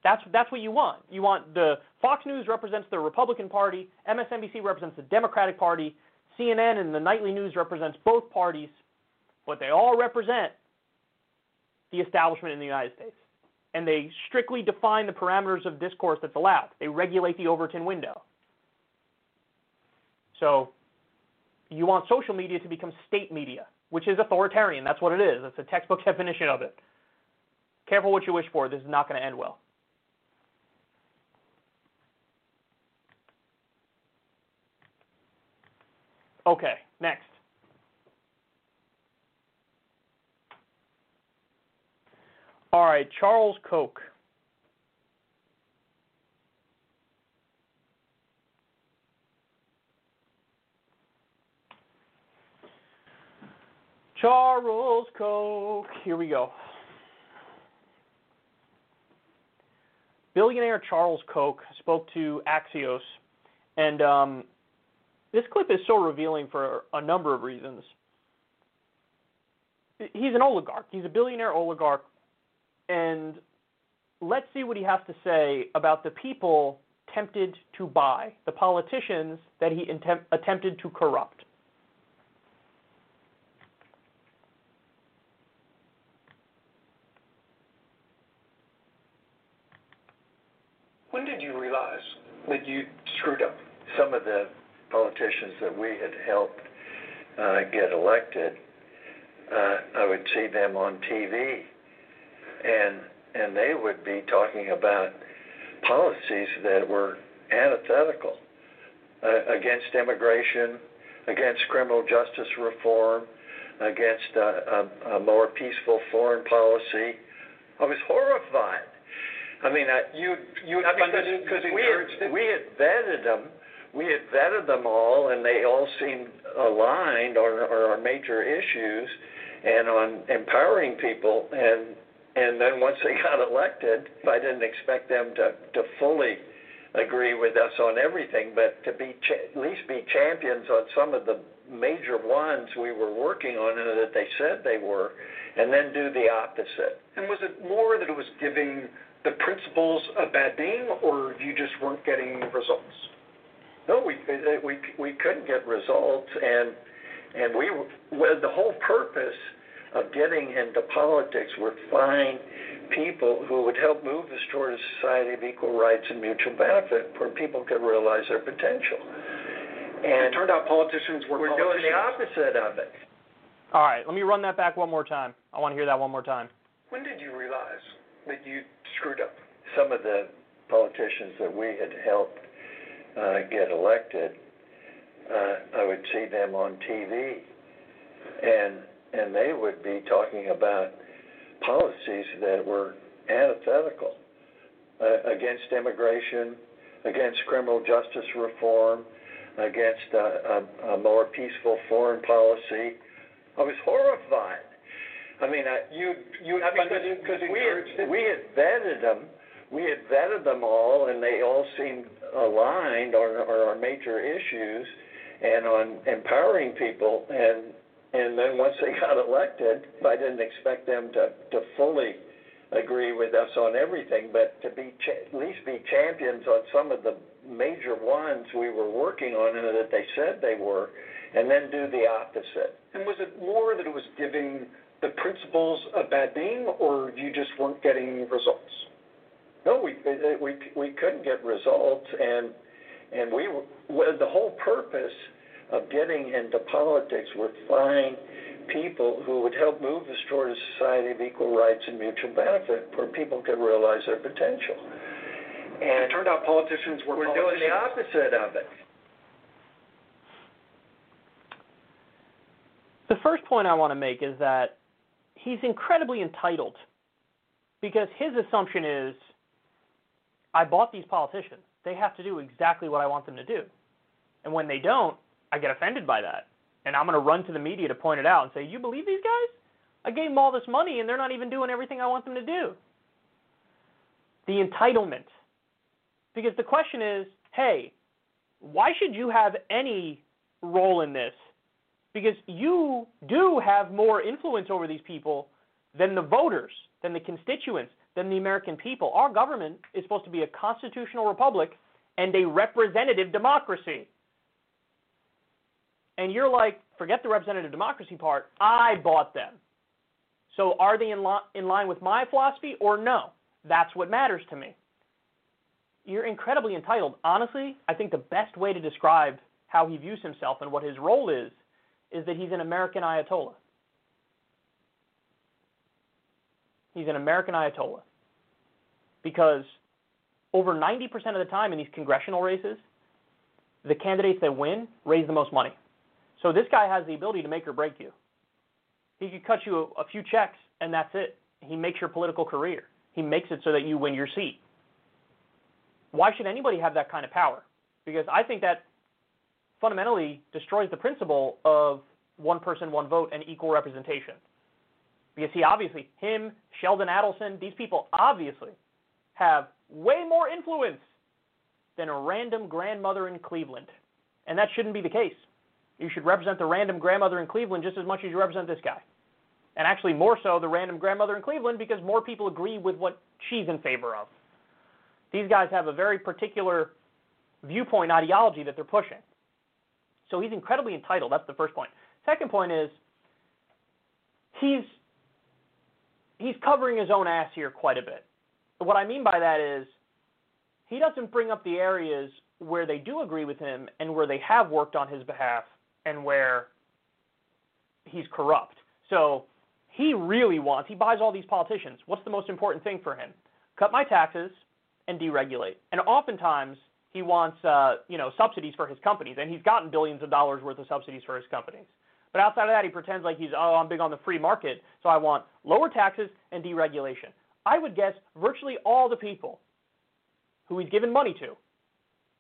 That's what you want. You want the Fox News represents the Republican Party, MSNBC represents the Democratic Party, CNN and the nightly news represents both parties, but they all represent the establishment in the United States. And they strictly define the parameters of discourse that's allowed. They regulate the Overton window. So you want social media to become state media, which is authoritarian. That's what it is. That's a textbook definition of it. Careful what you wish for. This is not going to end well. Okay, next. All right, Charles Koch. Charles Koch, here we go. Billionaire Charles Koch spoke to Axios, and this clip is so revealing for a number of reasons. He's an oligarch. He's a billionaire oligarch. And let's see what he has to say about the people tempted to buy, the politicians that he attempted to corrupt. When did you realize that you screwed up? Some of the politicians that we had helped get elected, I would see them on TV, and they would be talking about policies that were antithetical, against immigration, against criminal justice reform, against a more peaceful foreign policy. I was horrified. I mean, we had vetted them all, and they all seemed aligned on major issues and on empowering people. And then once they got elected, I didn't expect them to fully agree with us on everything, but to be at least be champions on some of the major ones we were working on and that they said they were, and then do the opposite. And was it more that it was giving the principles a bad name, or you just weren't getting results? No, we couldn't get results, and we well, the whole purpose of getting into politics were find people who would help move us toward a society of equal rights and mutual benefit, where people could realize their potential. And it turned out politicians were doing the opposite of it. All right, let me run that back one more time. I want to hear that one more time. When did you realize that you screwed up? Some of the politicians that we had helped get elected, I would see them on TV, and they would be talking about policies that were antithetical against immigration, against criminal justice reform, against a more peaceful foreign policy. I was horrified. I mean, we had vetted them all, and they all seemed aligned on major issues and on empowering people. And then once they got elected, I didn't expect them to fully agree with us on everything, but to be at least be champions on some of the major ones we were working on and that they said they were, and then do the opposite. And was it more that it was giving the principles a bad name, or you just weren't getting results? No, we couldn't get results, and we were, well, the whole purpose of getting into politics were find people who would help move us toward a society of equal rights and mutual benefit, where people could realize their potential. And it turned out politicians were doing the opposite of it. The first point I want to make is that he's incredibly entitled, because his assumption is, I bought these politicians. They have to do exactly what I want them to do. And when they don't, I get offended by that. And I'm going to run to the media to point it out and say, you believe these guys? I gave them all this money, and they're not even doing everything I want them to do. The entitlement. Because the question is, hey, why should you have any role in this? Because you do have more influence over these people than the voters, than the constituents, than the American people. Our government is supposed to be a constitutional republic and a representative democracy. And you're like, forget the representative democracy part. I bought them. So are they in line with my philosophy or no? That's what matters to me. You're incredibly entitled. Honestly, I think the best way to describe how he views himself and what his role is that he's an American Ayatollah. He's an American Ayatollah. Because over 90% of the time in these congressional races, the candidates that win raise the most money. So this guy has the ability to make or break you. He could cut you a few checks, and that's it. He makes your political career. He makes it so that you win your seat. Why should anybody have that kind of power? Because I think that fundamentally destroys the principle of one person, one vote, and equal representation. Because he obviously, him, Sheldon Adelson, these people obviously have way more influence than a random grandmother in Cleveland. And that shouldn't be the case. You should represent the random grandmother in Cleveland just as much as you represent this guy. And actually more so the random grandmother in Cleveland, because more people agree with what she's in favor of. These guys have a very particular viewpoint ideology that they're pushing. So he's incredibly entitled. That's the first point. Second point is he's covering his own ass here quite a bit. What I mean by that is he doesn't bring up the areas where they do agree with him and where they have worked on his behalf and where he's corrupt. So he buys all these politicians. What's the most important thing for him? Cut my taxes and deregulate. And oftentimes he wants subsidies for his companies, and he's gotten billions of dollars worth of subsidies for his companies. But outside of that, he pretends like I'm big on the free market, so I want lower taxes and deregulation. I would guess virtually all the people who he's given money to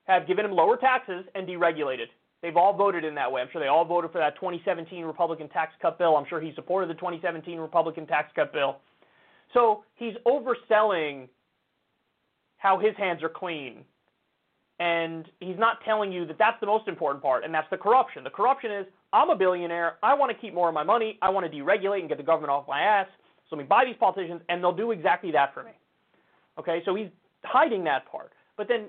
have given him lower taxes and deregulated. They've all voted in that way. I'm sure they all voted for that 2017 Republican tax cut bill. I'm sure he supported the 2017 Republican tax cut bill. So he's overselling how his hands are clean. And he's not telling you that that's the most important part, and that's the corruption. The corruption is, I'm a billionaire. I want to keep more of my money. I want to deregulate and get the government off my ass. So let me buy these politicians, and they'll do exactly that for me. Okay, so he's hiding that part. But then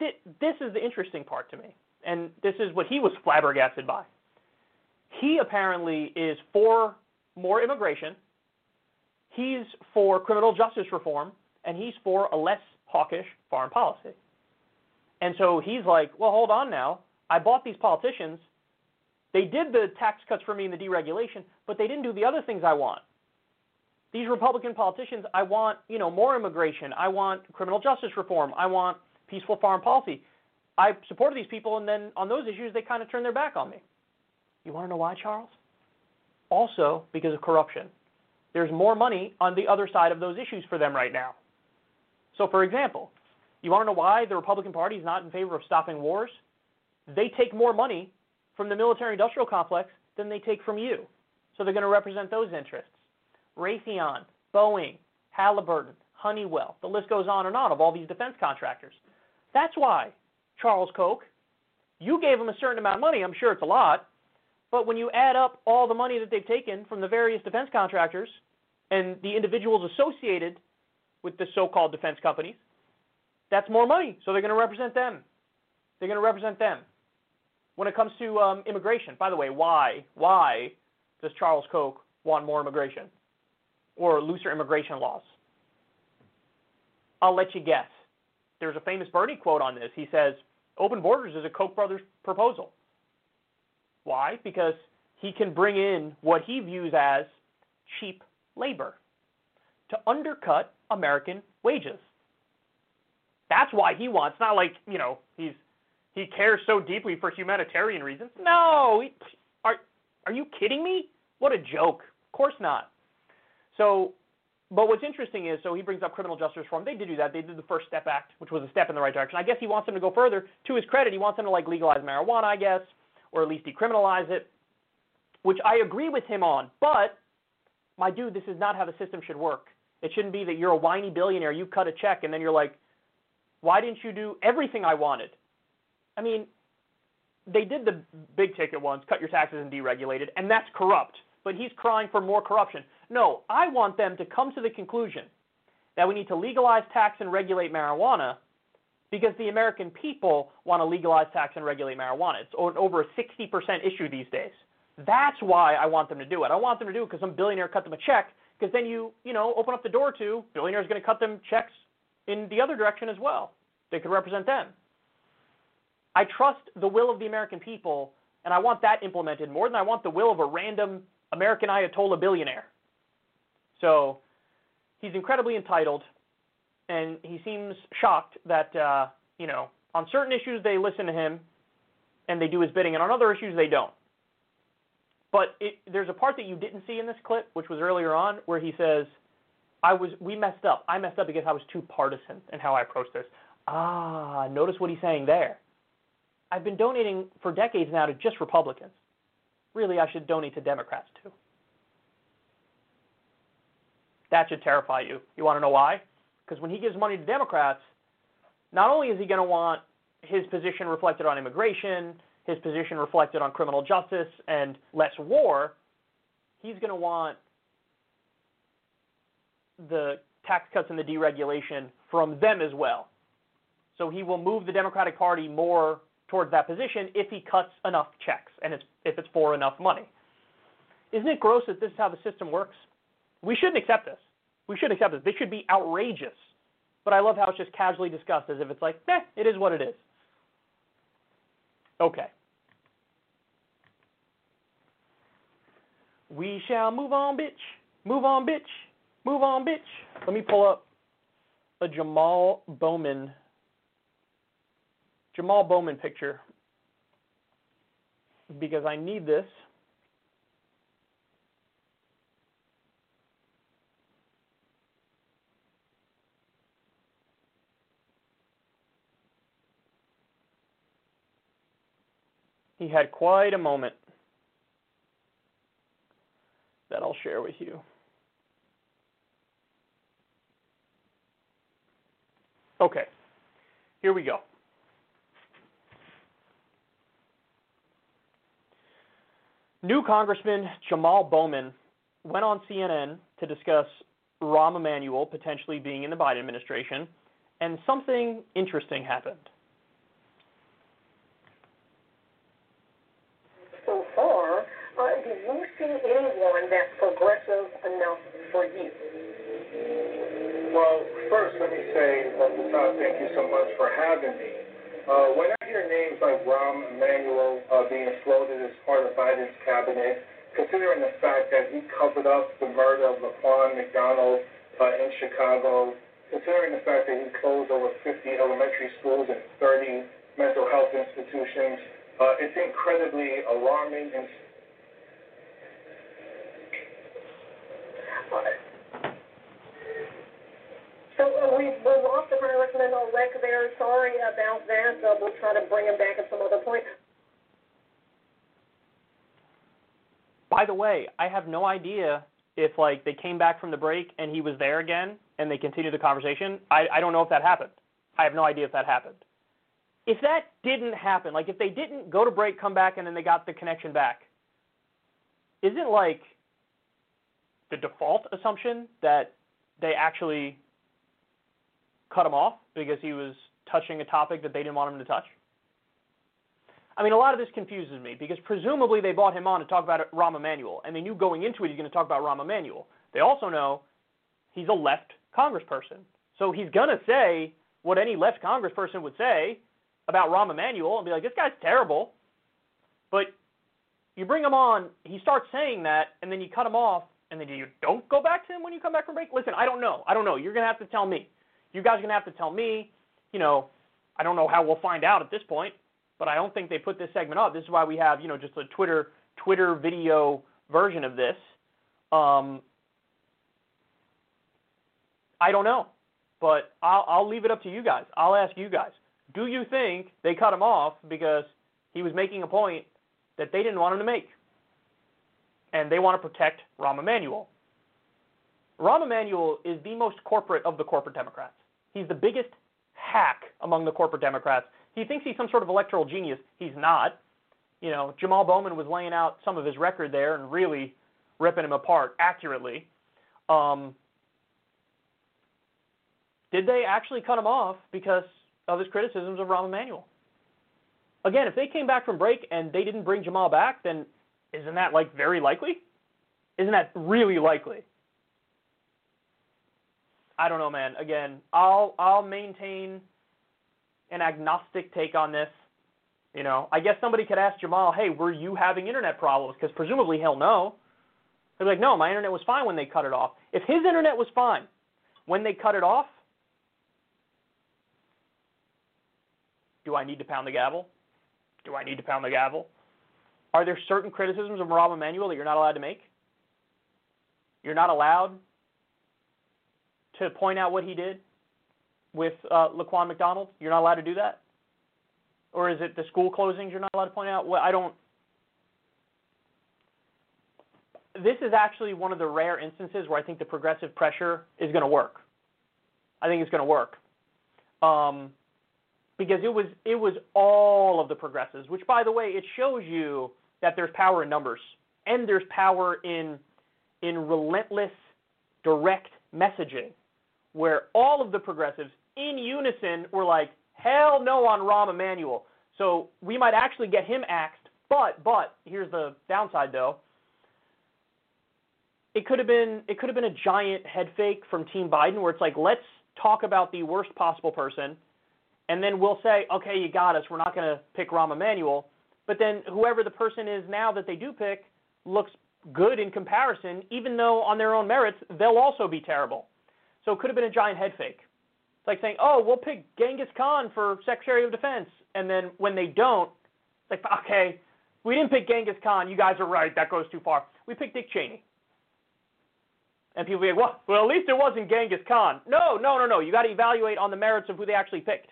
this is the interesting part to me, and this is what he was flabbergasted by. He apparently is for more immigration. He's for criminal justice reform, and he's for a less hawkish foreign policy. And so he's like, well, hold on now. I bought these politicians. They did the tax cuts for me and the deregulation, but they didn't do the other things I want. These Republican politicians, I want, more immigration. I want criminal justice reform. I want peaceful foreign policy. I supported these people, and then on those issues, they kind of turned their back on me. You want to know why, Charles? Also because of corruption. There's more money on the other side of those issues for them right now. So, for example, you want to know why the Republican Party is not in favor of stopping wars? They take more money from the military-industrial complex than they take from you. So they're going to represent those interests. Raytheon, Boeing, Halliburton, Honeywell, the list goes on of all these defense contractors. That's why, Charles Koch, you gave them a certain amount of money. I'm sure it's a lot. But when you add up all the money that they've taken from the various defense contractors and the individuals associated with the so-called defense companies, that's more money. So they're going to represent them. They're going to represent them. When it comes to immigration, by the way, why does Charles Koch want more immigration or looser immigration laws? I'll let you guess. There's a famous Bernie quote on this. He says, open borders is a Koch brothers proposal. Why? Because he can bring in what he views as cheap labor to undercut American wages. That's why he wants, not like, you know, he cares so deeply for humanitarian reasons. No, are you kidding me? What a joke. Of course not. So, but what's interesting is, so he brings up criminal justice reform. They did do that. They did the First Step Act, which was a step in the right direction. I guess he wants them to go further. To his credit, he wants them to, like, legalize marijuana, I guess, or at least decriminalize it, which I agree with him on. But, my dude, this is not how the system should work. It shouldn't be that you're a whiny billionaire, you cut a check, and then you're like, why didn't you do everything I wanted? I mean, they did the big ticket ones, cut your taxes and deregulate it, and that's corrupt. But he's crying for more corruption. No, I want them to come to the conclusion that we need to legalize, tax, and regulate marijuana because the American people want to legalize, tax, and regulate marijuana. It's over a 60% issue these days. That's why I want them to do it. I want them to do it because some billionaire cut them a check, because then you open up the door to billionaires going to cut them checks in the other direction as well. They could represent them. I trust the will of the American people, and I want that implemented more than I want the will of a random American Ayatollah billionaire. So he's incredibly entitled, and he seems shocked that, on certain issues they listen to him and they do his bidding, and on other issues they don't. But there's a part that you didn't see in this clip, which was earlier on, where he says, we messed up. I messed up because I was too partisan in how I approached this. Ah, notice what he's saying there. I've been donating for decades now to just Republicans. Really, I should donate to Democrats too. That should terrify you. You want to know why? Because when he gives money to Democrats, not only is he going to want his position reflected on immigration, his position reflected on criminal justice and less war, he's going to want the tax cuts and the deregulation from them as well. So he will move the Democratic Party more towards that position if he cuts enough checks and if it's for enough money. Isn't it gross that this is how the system works? We shouldn't accept this. We shouldn't accept this. This should be outrageous. But I love how it's just casually discussed as if it's like, it is what it is. Okay. We shall move on, bitch. Move on, bitch. Move on, bitch. Let me pull up a Jamal Bowman picture because I need this. He had quite a moment that I'll share with you. Okay, here we go. New Congressman Jamal Bowman went on CNN to discuss Rahm Emanuel potentially being in the Biden administration, and something interesting happened. Do you see anyone that's progressive enough for you? Well, first let me say, thank you so much for having me. When I hear names like Rahm Emanuel being floated as part of Biden's cabinet, considering the fact that he covered up the murder of Laquan McDonald in Chicago, considering the fact that he closed over 50 elementary schools and 30 mental health institutions. It's incredibly alarming. And so we lost the Congressman-elect there. Sorry about that. We'll try to bring him back at some other point. By the way, I have no idea if, like, they came back from the break and he was there again and they continued the conversation. I don't know if that happened. I have no idea if that happened. If that didn't happen, like, if they didn't go to break, come back, and then they got the connection back, isn't, like, the default assumption that they actually cut him off because he was touching a topic that they didn't want him to touch? I mean, a lot of this confuses me because presumably they brought him on to talk about Rahm Emanuel, and they knew going into it he's going to talk about Rahm Emanuel. They also know he's a left congressperson. So he's going to say what any left congressperson would say about Rahm Emanuel and be like, this guy's terrible. But you bring him on, he starts saying that, and then you cut him off, and then you don't go back to him when you come back from break? Listen, I don't know. You're going to have to tell me. You guys are going to have to tell me. You know, I don't know how we'll find out at this point. But I don't think they put this segment up. This is why we have, you know, just a Twitter video version of this. I don't know, but I'll leave it up to you guys. I'll ask you guys. Do you think they cut him off because he was making a point that they didn't want him to make, and they want to protect Rahm Emanuel? Rahm Emanuel is the most corporate of the corporate Democrats. He's the biggest hack among the corporate Democrats. He thinks he's some sort of electoral genius. He's not. You know, Jamal Bowman was laying out some of his record there and really ripping him apart accurately. Did they actually cut him off because of his criticisms of Rahm Emanuel? Again, if they came back from break and they didn't bring Jamal back, then isn't that, like, very likely? Isn't that really likely? I don't know, man. Again, I'll maintain an agnostic take on this. You know, I guess somebody could ask Jamal, hey, were you having internet problems? Because presumably he'll know. He'll be like, no, my internet was fine when they cut it off. If his internet was fine when they cut it off, do I need to pound the gavel? Do I need to pound the gavel? Are there certain criticisms of Rahm Emanuel that you're not allowed to make? You're not allowed to point out what he did with Laquan McDonald? You're not allowed to do that? Or is it the school closings you're not allowed to point out? Well, This is actually one of the rare instances where I think the progressive pressure is going to work. I think it's going to work. Because it was all of the progressives, which, by the way, it shows you that there's power in numbers. And there's power in relentless, direct messaging, where all of the progressives in unison were like, hell no on Rahm Emanuel. So we might actually get him axed, but here's the downside though. It could have been a giant head fake from Team Biden where it's like, let's talk about the worst possible person, and then we'll say, okay, you got us, we're not gonna pick Rahm Emanuel. But then whoever the person is now that they do pick looks good in comparison, even though on their own merits they'll also be terrible. So it could have been a giant head fake. It's like saying, oh, we'll pick Genghis Khan for Secretary of Defense. And then when they don't, it's like, okay, we didn't pick Genghis Khan. You guys are right. That goes too far. We picked Dick Cheney. And people be like, well, at least it wasn't Genghis Khan. No. You got to evaluate on the merits of who they actually picked.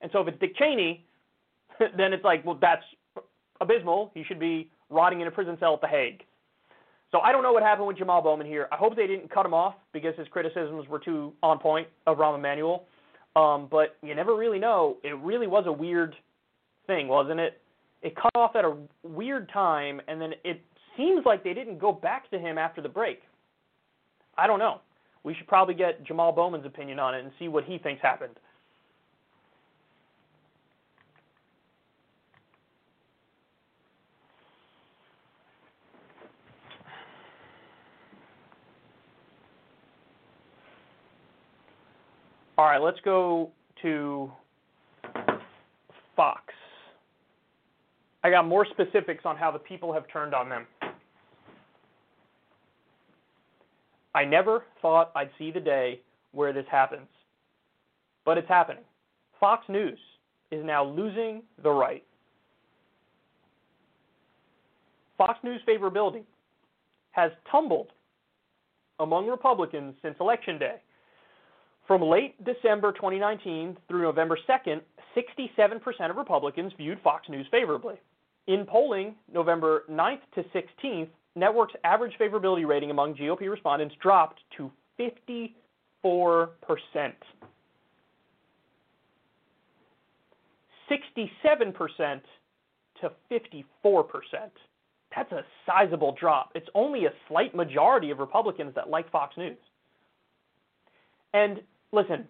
And so if it's Dick Cheney, then it's like, well, that's abysmal. He should be rotting in a prison cell at The Hague. So I don't know what happened with Jamal Bowman here. I hope they didn't cut him off because his criticisms were too on point of Rahm Emanuel. But you never really know. It really was a weird thing, wasn't it? It cut off at a weird time, and then it seems like they didn't go back to him after the break. I don't know. We should probably get Jamal Bowman's opinion on it and see what he thinks happened. All right, let's go to Fox. I got more specifics on how the people have turned on them. I never thought I'd see the day where this happens, but it's happening. Fox News is now losing the right. Fox News favorability has tumbled among Republicans since Election Day. From late December 2019 through November 2nd, 67% of Republicans viewed Fox News favorably. In polling November 9th to 16th, network's average favorability rating among GOP respondents dropped to 54%. 67% to 54%. That's a sizable drop. It's only a slight majority of Republicans that like Fox News. And listen,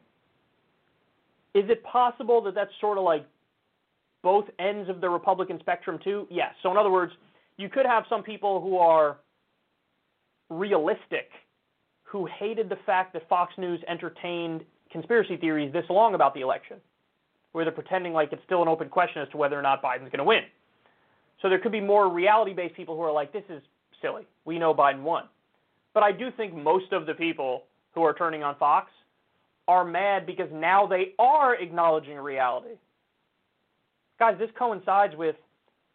is it possible that that's sort of like both ends of the Republican spectrum too? Yes. So in other words, you could have some people who are realistic, who hated the fact that Fox News entertained conspiracy theories this long about the election, where they're pretending like it's still an open question as to whether or not Biden's going to win. So there could be more reality-based people who are like, this is silly. We know Biden won. But I do think most of the people who are turning on Fox are mad because now they are acknowledging reality. Guys, this coincides with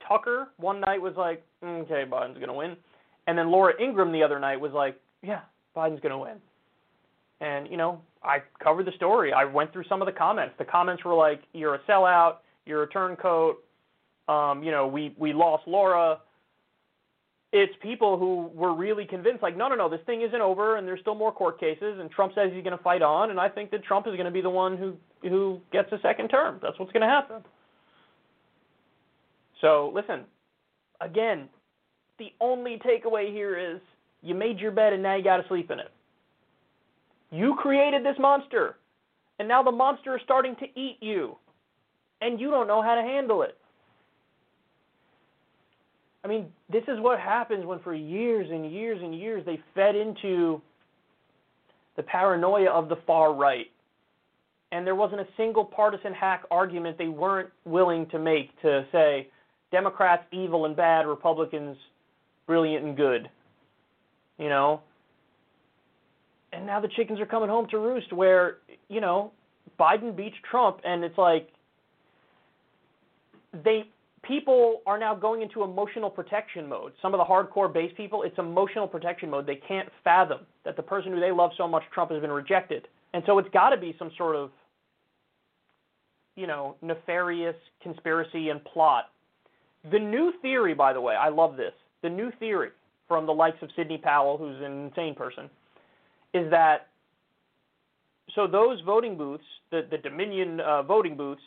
Tucker one night was like, okay, Biden's going to win. And then Laura Ingraham the other night was like, yeah, Biden's going to win. And, you know, I covered the story. I went through some of the comments. The comments were like, you're a sellout, you're a turncoat, you know, we lost Laura. It's people who were really convinced, like, no, this thing isn't over, and there's still more court cases, and Trump says he's going to fight on, and I think that Trump is going to be the one who gets a second term. That's what's going to happen. So, listen, again, the only takeaway here is you made your bed and now you got to sleep in it. You created this monster, and now the monster is starting to eat you, and you don't know how to handle it. I mean, this is what happens when for years and years and years they fed into the paranoia of the far right. And there wasn't a single partisan hack argument they weren't willing to make to say Democrats evil and bad, Republicans brilliant and good. You know? And now the chickens are coming home to roost where, you know, Biden beats Trump and it's like people are now going into emotional protection mode. Some of the hardcore base people, it's emotional protection mode. They can't fathom that the person who they love so much, Trump, has been rejected. And so it's got to be some sort of, you know, nefarious conspiracy and plot. The new theory, by the way, I love this. The new theory from the likes of Sydney Powell, who's an insane person, is that so those voting booths, the Dominion voting booths,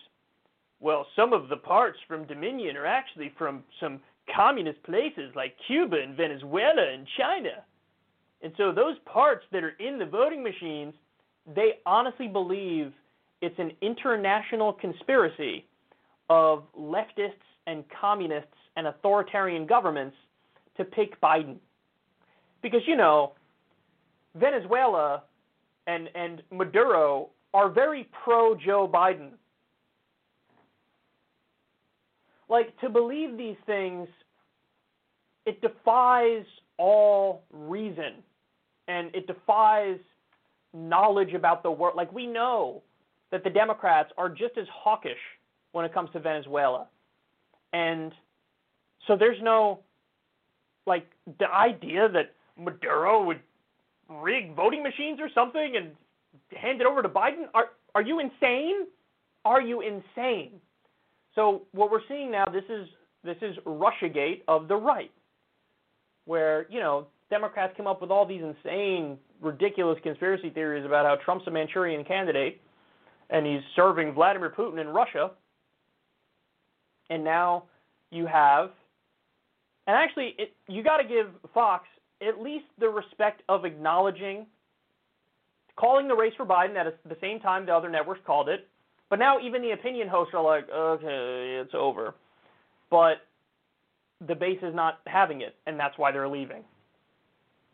well, some of the parts from Dominion are actually from some communist places like Cuba and Venezuela and China. And so those parts that are in the voting machines, they honestly believe it's an international conspiracy of leftists and communists and authoritarian governments to pick Biden. Because, you know, Venezuela and Maduro are very pro-Joe Biden. Like, to believe these things, it defies all reason, and it defies knowledge about the world. Like, we know that the Democrats are just as hawkish when it comes to Venezuela. And so there's no, like, the idea that Maduro would rig voting machines or something and hand it over to Biden. Are you insane? Are you insane? So what we're seeing now, this is Russiagate of the right, where, you know, Democrats come up with all these insane, ridiculous conspiracy theories about how Trump's a Manchurian candidate and he's serving Vladimir Putin in Russia. And now you have – and actually, you got to give Fox at least the respect of acknowledging, calling the race for Biden at the same time the other networks called it. But now even the opinion hosts are like, okay, it's over. But the base is not having it, and that's why they're leaving.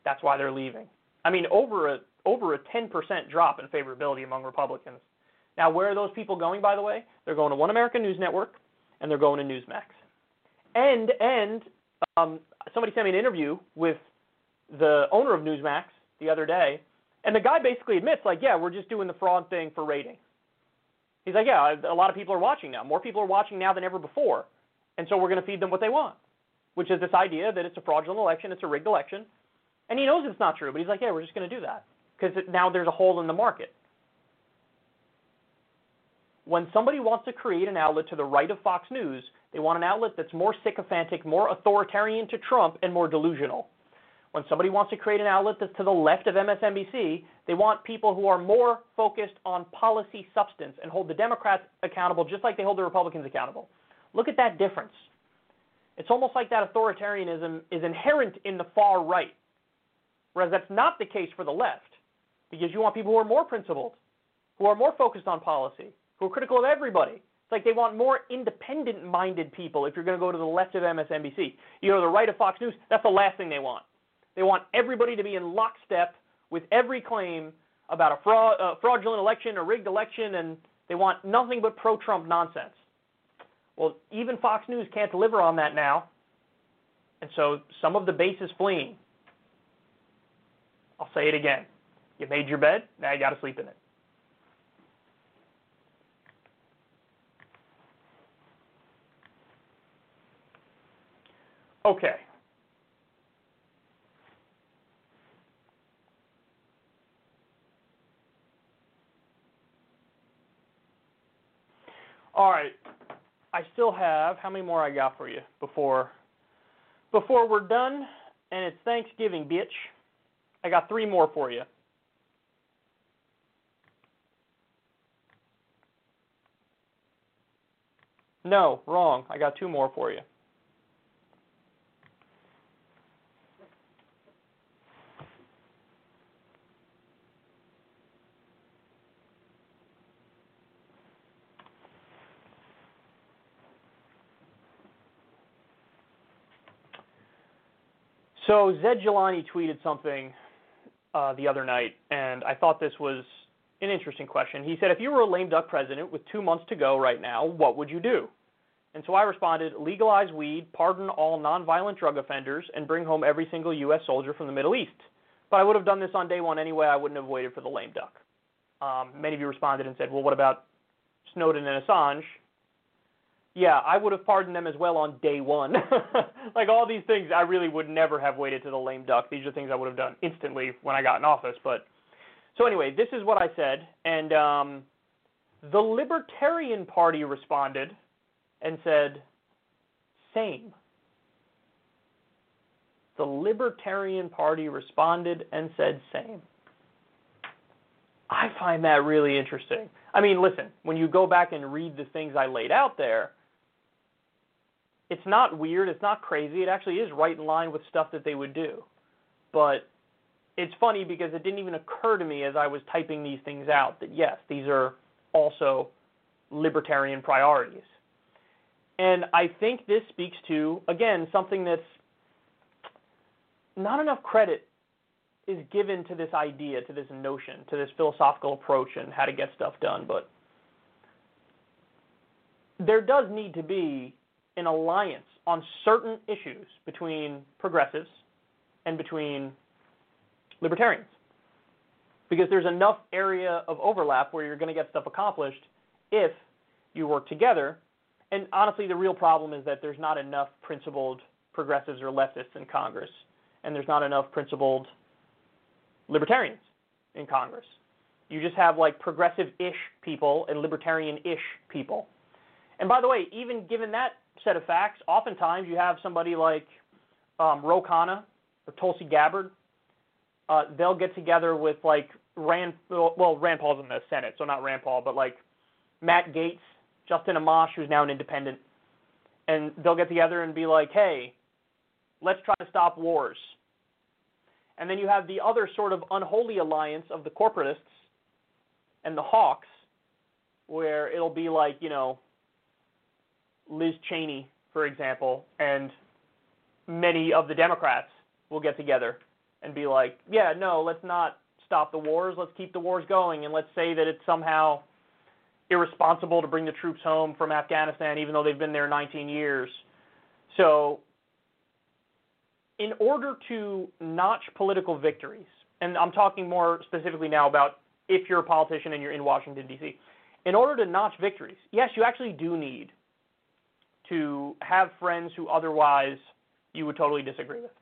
That's why they're leaving. I mean, over a 10% drop in favorability among Republicans. Now, where are those people going, by the way? They're going to One American News Network, and they're going to Newsmax. And somebody sent me an interview with the owner of Newsmax the other day, and the guy basically admits, like, yeah, we're just doing the fraud thing for ratings. He's like, yeah, a lot of people are watching now. More people are watching now than ever before. And so we're going to feed them what they want, which is this idea that it's a fraudulent election, it's a rigged election. And he knows it's not true, but he's like, yeah, we're just going to do that because now there's a hole in the market. When somebody wants to create an outlet to the right of Fox News, they want an outlet that's more sycophantic, more authoritarian to Trump, and more delusional. When somebody wants to create an outlet that's to the left of MSNBC, they want people who are more focused on policy substance and hold the Democrats accountable just like they hold the Republicans accountable. Look at that difference. It's almost like that authoritarianism is inherent in the far right, whereas that's not the case for the left, because you want people who are more principled, who are more focused on policy, who are critical of everybody. It's like they want more independent-minded people if you're going to go to the left of MSNBC. You know, the right of Fox News, that's the last thing they want. They want everybody to be in lockstep with every claim about a fraudulent election, a rigged election, and they want nothing but pro-Trump nonsense. Well, even Fox News can't deliver on that now, and so some of the base is fleeing. I'll say it again. You made your bed, now you got to sleep in it. Okay. All right. I still have, how many more I got for you before we're done? And it's Thanksgiving, bitch. I got three more for you. No, wrong. I got two more for you. So Zed Jelani tweeted something the other night, and I thought this was an interesting question. He said, if you were a lame duck president with 2 months to go right now, what would you do? And so I responded, legalize weed, pardon all nonviolent drug offenders, and bring home every single U.S. soldier from the Middle East. But I would have done this on day one anyway. I wouldn't have waited for the lame duck. Many of you responded and said, well, what about Snowden and Assange? Yeah, I would have pardoned them as well on day one. Like all these things, I really would never have waited to the lame duck. These are things I would have done instantly when I got in office. But so anyway, this is what I said. And the Libertarian Party responded and said, same. The Libertarian Party responded and said, same. I find that really interesting. I mean, listen, when you go back and read the things I laid out there, it's not weird, it's not crazy, it actually is right in line with stuff that they would do. But it's funny because it didn't even occur to me as I was typing these things out that, yes, these are also libertarian priorities. And I think this speaks to, again, something that's not enough credit is given to this idea, to this notion, to this philosophical approach and how to get stuff done. But there does need to be an alliance on certain issues between progressives and between libertarians, because there's enough area of overlap where you're going to get stuff accomplished if you work together. And honestly, the real problem is that there's not enough principled progressives or leftists in Congress, and there's not enough principled libertarians in Congress. You just have like progressive-ish people and libertarian-ish people. And by the way, even given that set of facts, oftentimes you have somebody like Ro Khanna or Tulsi Gabbard. They'll get together with like Rand Paul's in the Senate, so not Rand Paul, but like Matt Gaetz, Justin Amash, who's now an independent. And they'll get together and be like, hey, let's try to stop wars. And then you have the other sort of unholy alliance of the corporatists and the hawks, where it'll be like, you know, Liz Cheney, for example, and many of the Democrats will get together and be like, yeah, no, let's not stop the wars. Let's keep the wars going, and let's say that it's somehow irresponsible to bring the troops home from Afghanistan, even though they've been there 19 years. So in order to notch political victories, and I'm talking more specifically now about if you're a politician and you're in Washington, D.C., in order to notch victories, yes, you actually do need to have friends who otherwise you would totally disagree with.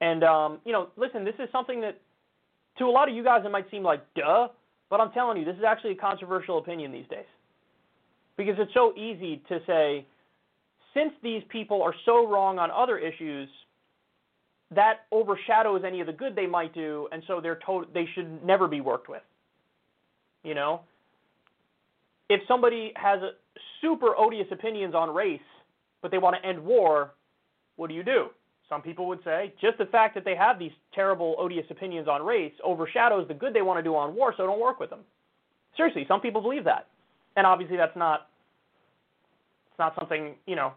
And, you know, listen, this is something that to a lot of you guys it might seem like, duh, but I'm telling you, this is actually a controversial opinion these days because it's so easy to say, since these people are so wrong on other issues, that overshadows any of the good they might do, and so they're told they should never be worked with. You know? If somebody has super odious opinions on race, but they want to end war, what do? Some people would say just the fact that they have these terrible, odious opinions on race overshadows the good they want to do on war, so don't work with them. Seriously, some people believe that. And obviously that's not something, you know,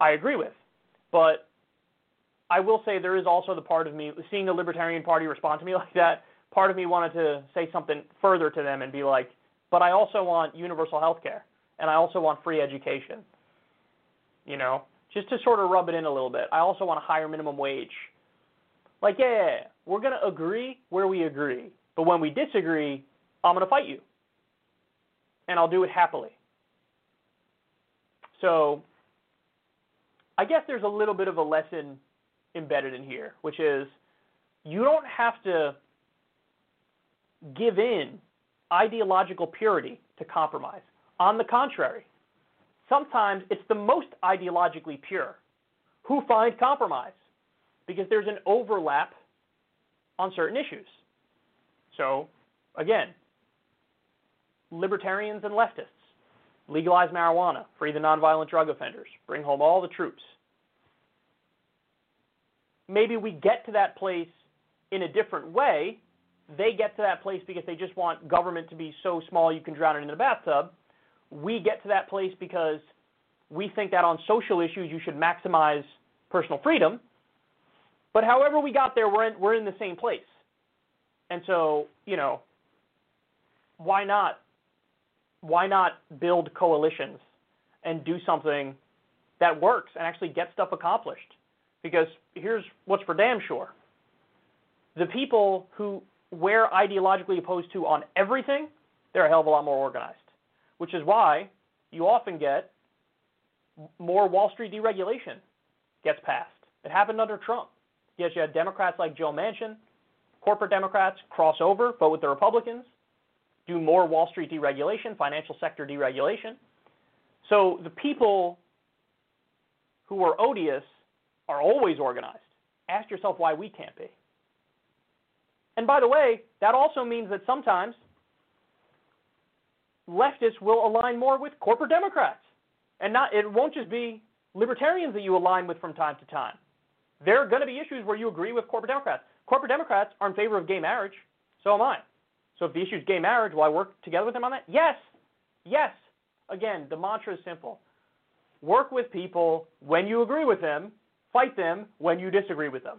I agree with. But I will say there is also the part of me, seeing the Libertarian Party respond to me like that, part of me wanted to say something further to them and be like, but I also want universal health care, and I also want free education, you know, just to sort of rub it in a little bit. I also want a higher minimum wage. Like, yeah, we're going to agree where we agree, but when we disagree, I'm going to fight you, and I'll do it happily. So I guess there's a little bit of a lesson embedded in here, which is you don't have to give in ideological purity to compromise. On the contrary, sometimes it's the most ideologically pure who find compromise because there's an overlap on certain issues. So, again, libertarians and leftists, legalize marijuana, free the nonviolent drug offenders, bring home all the troops. Maybe we get to that place in a different way. They get to that place because they just want government to be so small you can drown it in the bathtub. We get to that place because we think that on social issues you should maximize personal freedom. But however we got there, we're in the same place. And so, you know, why not build coalitions and do something that works and actually get stuff accomplished? Because here's what's for damn sure. The people who we're ideologically opposed to on everything, they're a hell of a lot more organized, which is why you often get more Wall Street deregulation gets passed. It happened under Trump. Yes, you had Democrats like Joe Manchin, corporate Democrats cross over, vote with the Republicans, do more Wall Street deregulation, financial sector deregulation. So the people who are odious are always organized. Ask yourself why we can't be. And by the way, that also means that sometimes leftists will align more with corporate Democrats. And it won't just be libertarians that you align with from time to time. There are going to be issues where you agree with corporate Democrats. Corporate Democrats are in favor of gay marriage, so am I. So if the issue is gay marriage, will I work together with them on that? Yes. Yes. Again, the mantra is simple. Work with people when you agree with them. Fight them when you disagree with them.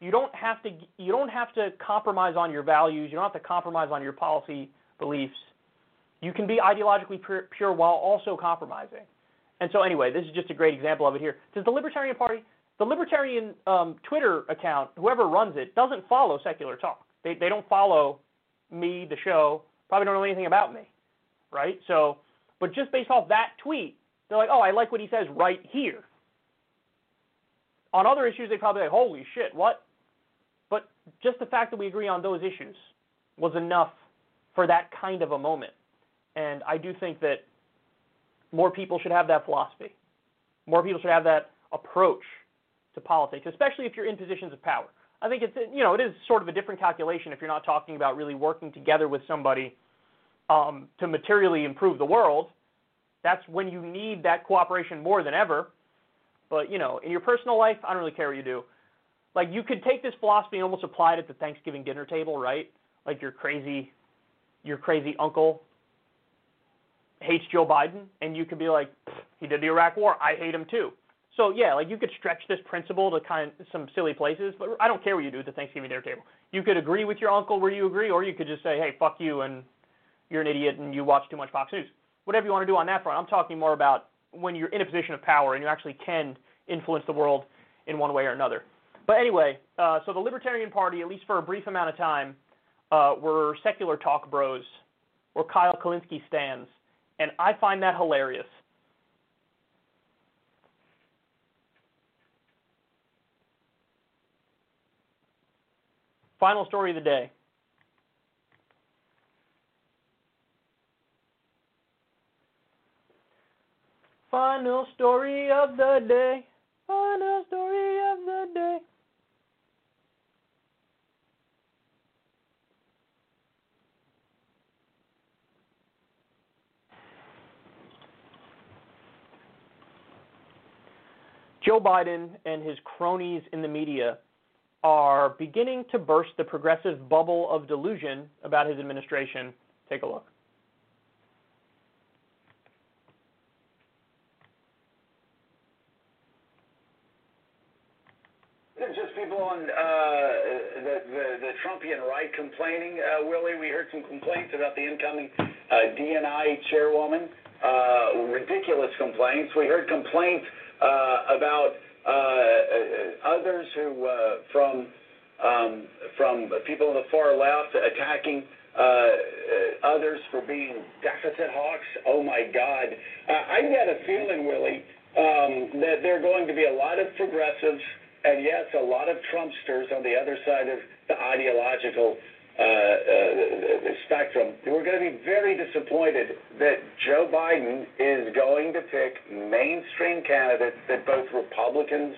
You don't have to compromise on your values. You don't have to compromise on your policy beliefs. You can be ideologically pure while also compromising. And so anyway, this is just a great example of it here. Does the Libertarian Party, the Libertarian Twitter account, whoever runs it, doesn't follow Secular Talk. They don't follow me, the show, probably don't know anything about me, right? So, but just based off that tweet, they're like, oh, I like what he says right here. On other issues, they probably like, holy shit, what? But just the fact that we agree on those issues was enough for that kind of a moment. And I do think that more people should have that philosophy. More people should have that approach to politics, especially if you're in positions of power. I think it's, you know, it is sort of a different calculation if you're not talking about really working together with somebody to materially improve the world. That's when you need that cooperation more than ever. But, you know, in your personal life, I don't really care what you do. Like, you could take this philosophy and almost apply it at the Thanksgiving dinner table, right? Like your crazy uncle hates Joe Biden, and you could be like, he did the Iraq War. I hate him too. So, yeah, like you could stretch this principle to kind of some silly places, but I don't care what you do at the Thanksgiving dinner table. You could agree with your uncle where you agree, or you could just say, hey, fuck you, and you're an idiot, and you watch too much Fox News. Whatever you want to do on that front. I'm talking more about when you're in a position of power and you actually can influence the world in one way or another. But anyway, so the Libertarian Party, at least for a brief amount of time, were Secular Talk bros where Kyle Kalinske stands, and I find that hilarious. Final story of the day. Final story of the day. Final story of the day. Joe Biden and his cronies in the media are beginning to burst the progressive bubble of delusion about his administration. Take a look. Just people on the Trumpian right complaining, Willie. We heard some complaints about the incoming DNI chairwoman, ridiculous complaints. We heard complaints about others who from people on the far left attacking others for being deficit hawks. Oh my God! I get a feeling, Willie, that there are going to be a lot of progressives and yes, a lot of Trumpsters on the other side of the ideological spectrum. We're going to be very disappointed that Joe Biden is going to pick mainstream candidates that both Republicans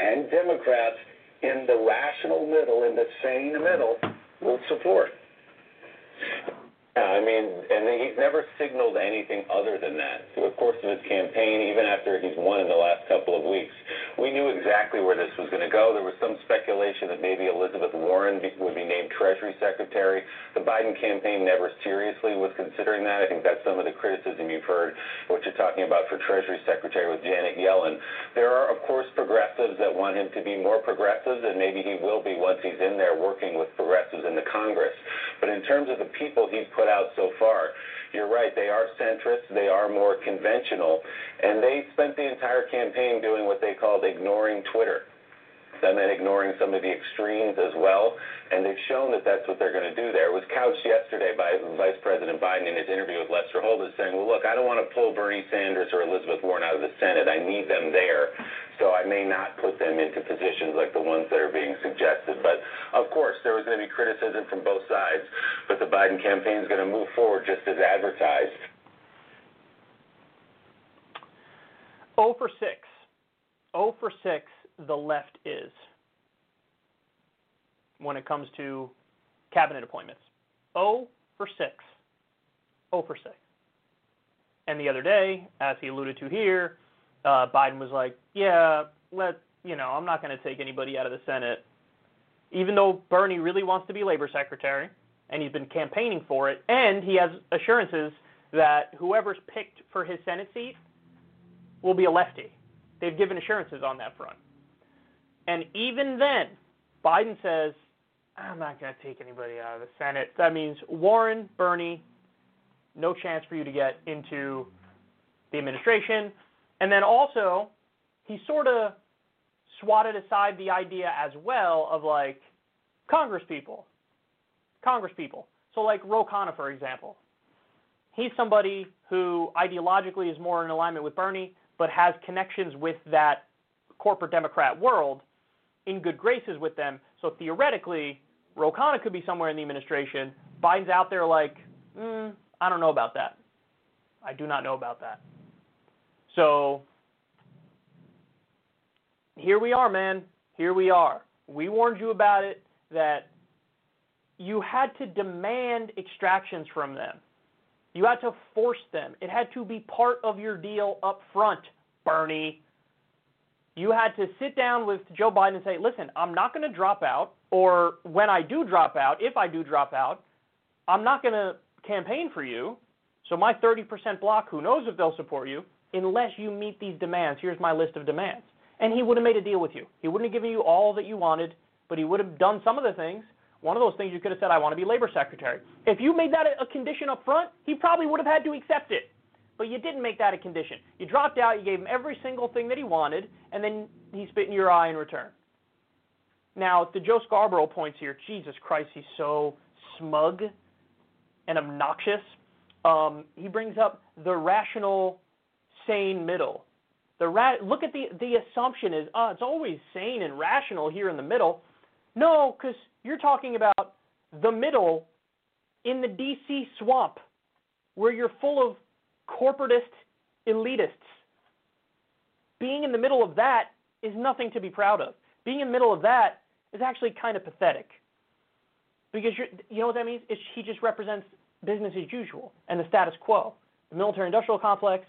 and Democrats in the rational middle, in the sane middle, will support. Yeah, I mean, and he's never signaled anything other than that through the course of his campaign, even after he's won in the last couple of weeks. We knew exactly where this was going to go. There was some speculation that maybe Elizabeth Warren would be named Treasury Secretary. The Biden campaign never seriously was considering that. I think that's some of the criticism you've heard, what you're talking about for Treasury Secretary with Janet Yellen. There are, of course, progressives that want him to be more progressive, and maybe he will be once he's in there working with progressives in the Congress. But in terms of the people he's put out so far, you're right, they are centrists, they are more conventional, and they spent the entire campaign doing what they called ignoring Twitter, and then ignoring some of the extremes as well, and they've shown that that's what they're going to do there. It was couched yesterday by Vice President Biden in his interview with Lester Holt saying, well, look, I don't want to pull Bernie Sanders or Elizabeth Warren out of the Senate. I need them there, so I may not put them into positions like the ones that are being suggested. But, of course, there was going to be criticism from both sides, but the Biden campaign is going to move forward just as advertised. 0 for 6. 0 for 6. The left is when it comes to cabinet appointments. 0 for 6. 0 for 6. And the other day, as he alluded to here, Biden was like, yeah, I'm not going to take anybody out of the Senate. Even though Bernie really wants to be Labor Secretary, and he's been campaigning for it, and he has assurances that whoever's picked for his Senate seat will be a lefty. They've given assurances on that front. And even then, Biden says, I'm not going to take anybody out of the Senate. That means Warren, Bernie, no chance for you to get into the administration. And then also, he sort of swatted aside the idea as well of, like, Congresspeople. So, like, Ro Khanna, for example. He's somebody who ideologically is more in alignment with Bernie, but has connections with that corporate Democrat world, in good graces with them. So theoretically, Ro Khanna could be somewhere in the administration. Biden's out there like, I don't know about that. I do not know about that. So here we are, man. Here we are. We warned you about it, that you had to demand extractions from them. You had to force them. It had to be part of your deal up front, Bernie. You had to sit down with Joe Biden and say, listen, I'm not going to drop out, or when I do drop out, if I do drop out, I'm not going to campaign for you. So my 30% block, who knows if they'll support you, unless you meet these demands. Here's my list of demands. And he would have made a deal with you. He wouldn't have given you all that you wanted, but he would have done some of the things. One of those things, you could have said, I want to be Labor Secretary. If you made that a condition up front, he probably would have had to accept it. But you didn't make that a condition. You dropped out, you gave him every single thing that he wanted, and then he spit in your eye in return. Now, the Joe Scarborough points here, Jesus Christ, he's so smug and obnoxious. He brings up the rational, sane middle. Look at the assumption is, oh, it's always sane and rational here in the middle. No, because you're talking about the middle in the D.C. swamp where you're full of corporatist elitists. Being in the middle of that is nothing to be proud of. Being in the middle of that is actually kind of pathetic. Because you know what that means? He just represents business as usual and the status quo, the military-industrial complex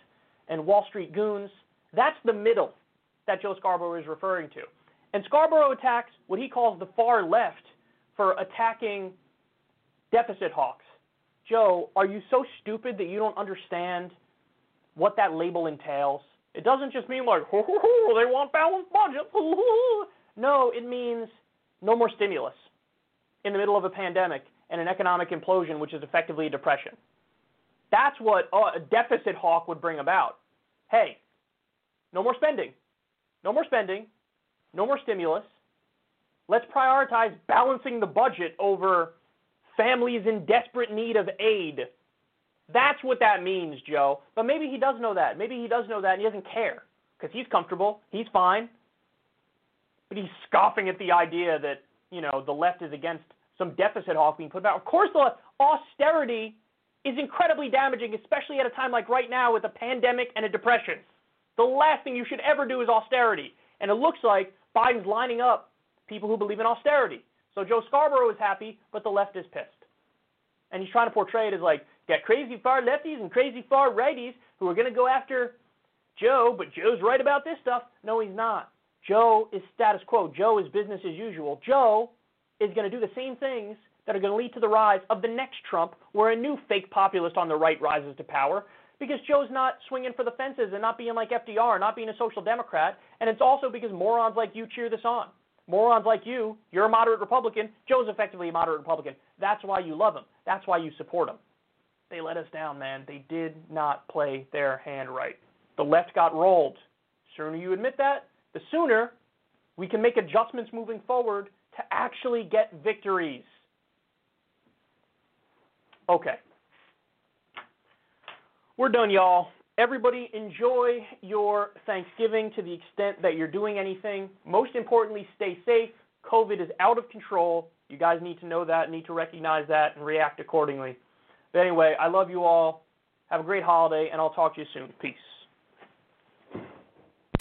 and Wall Street goons. That's the middle that Joe Scarborough is referring to. And Scarborough attacks what he calls the far left for attacking deficit hawks. Joe, are you so stupid that you don't understand what that label entails? It doesn't just mean like, hoo, hoo, hoo, they want balanced budget. Hoo, hoo, hoo. No, it means no more stimulus in the middle of a pandemic and an economic implosion, which is effectively a depression. That's what a deficit hawk would bring about. Hey, no more spending. No more spending. No more stimulus. Let's prioritize balancing the budget over families in desperate need of aid. That's what that means, Joe. But maybe he does know that. Maybe he does know that and he doesn't care because he's comfortable. He's fine. But he's scoffing at the idea that, you know, the left is against some deficit hawk being put about. Of course, the left. Austerity is incredibly damaging, especially at a time like right now with a pandemic and a depression. The last thing you should ever do is austerity. And it looks like Biden's lining up people who believe in austerity. So Joe Scarborough is happy, but the left is pissed. And he's trying to portray it as like, got crazy far lefties and crazy far righties who are going to go after Joe, but Joe's right about this stuff. No, he's not. Joe is status quo. Joe is business as usual. Joe is going to do the same things that are going to lead to the rise of the next Trump, where a new fake populist on the right rises to power. Because Joe's not swinging for the fences and not being like FDR, not being a social democrat. And it's also because morons like you cheer this on. Morons like you, you're a moderate Republican. Joe's effectively a moderate Republican. That's why you love him. That's why you support him. They let us down, man. They did not play their hand right. The left got rolled. The sooner you admit that, the sooner we can make adjustments moving forward to actually get victories. Okay. We're done, y'all. Everybody enjoy your Thanksgiving to the extent that you're doing anything. Most importantly, stay safe. COVID is out of control. You guys need to know that, need to recognize that, and react accordingly. But anyway, I love you all. Have a great holiday, and I'll talk to you soon. Peace.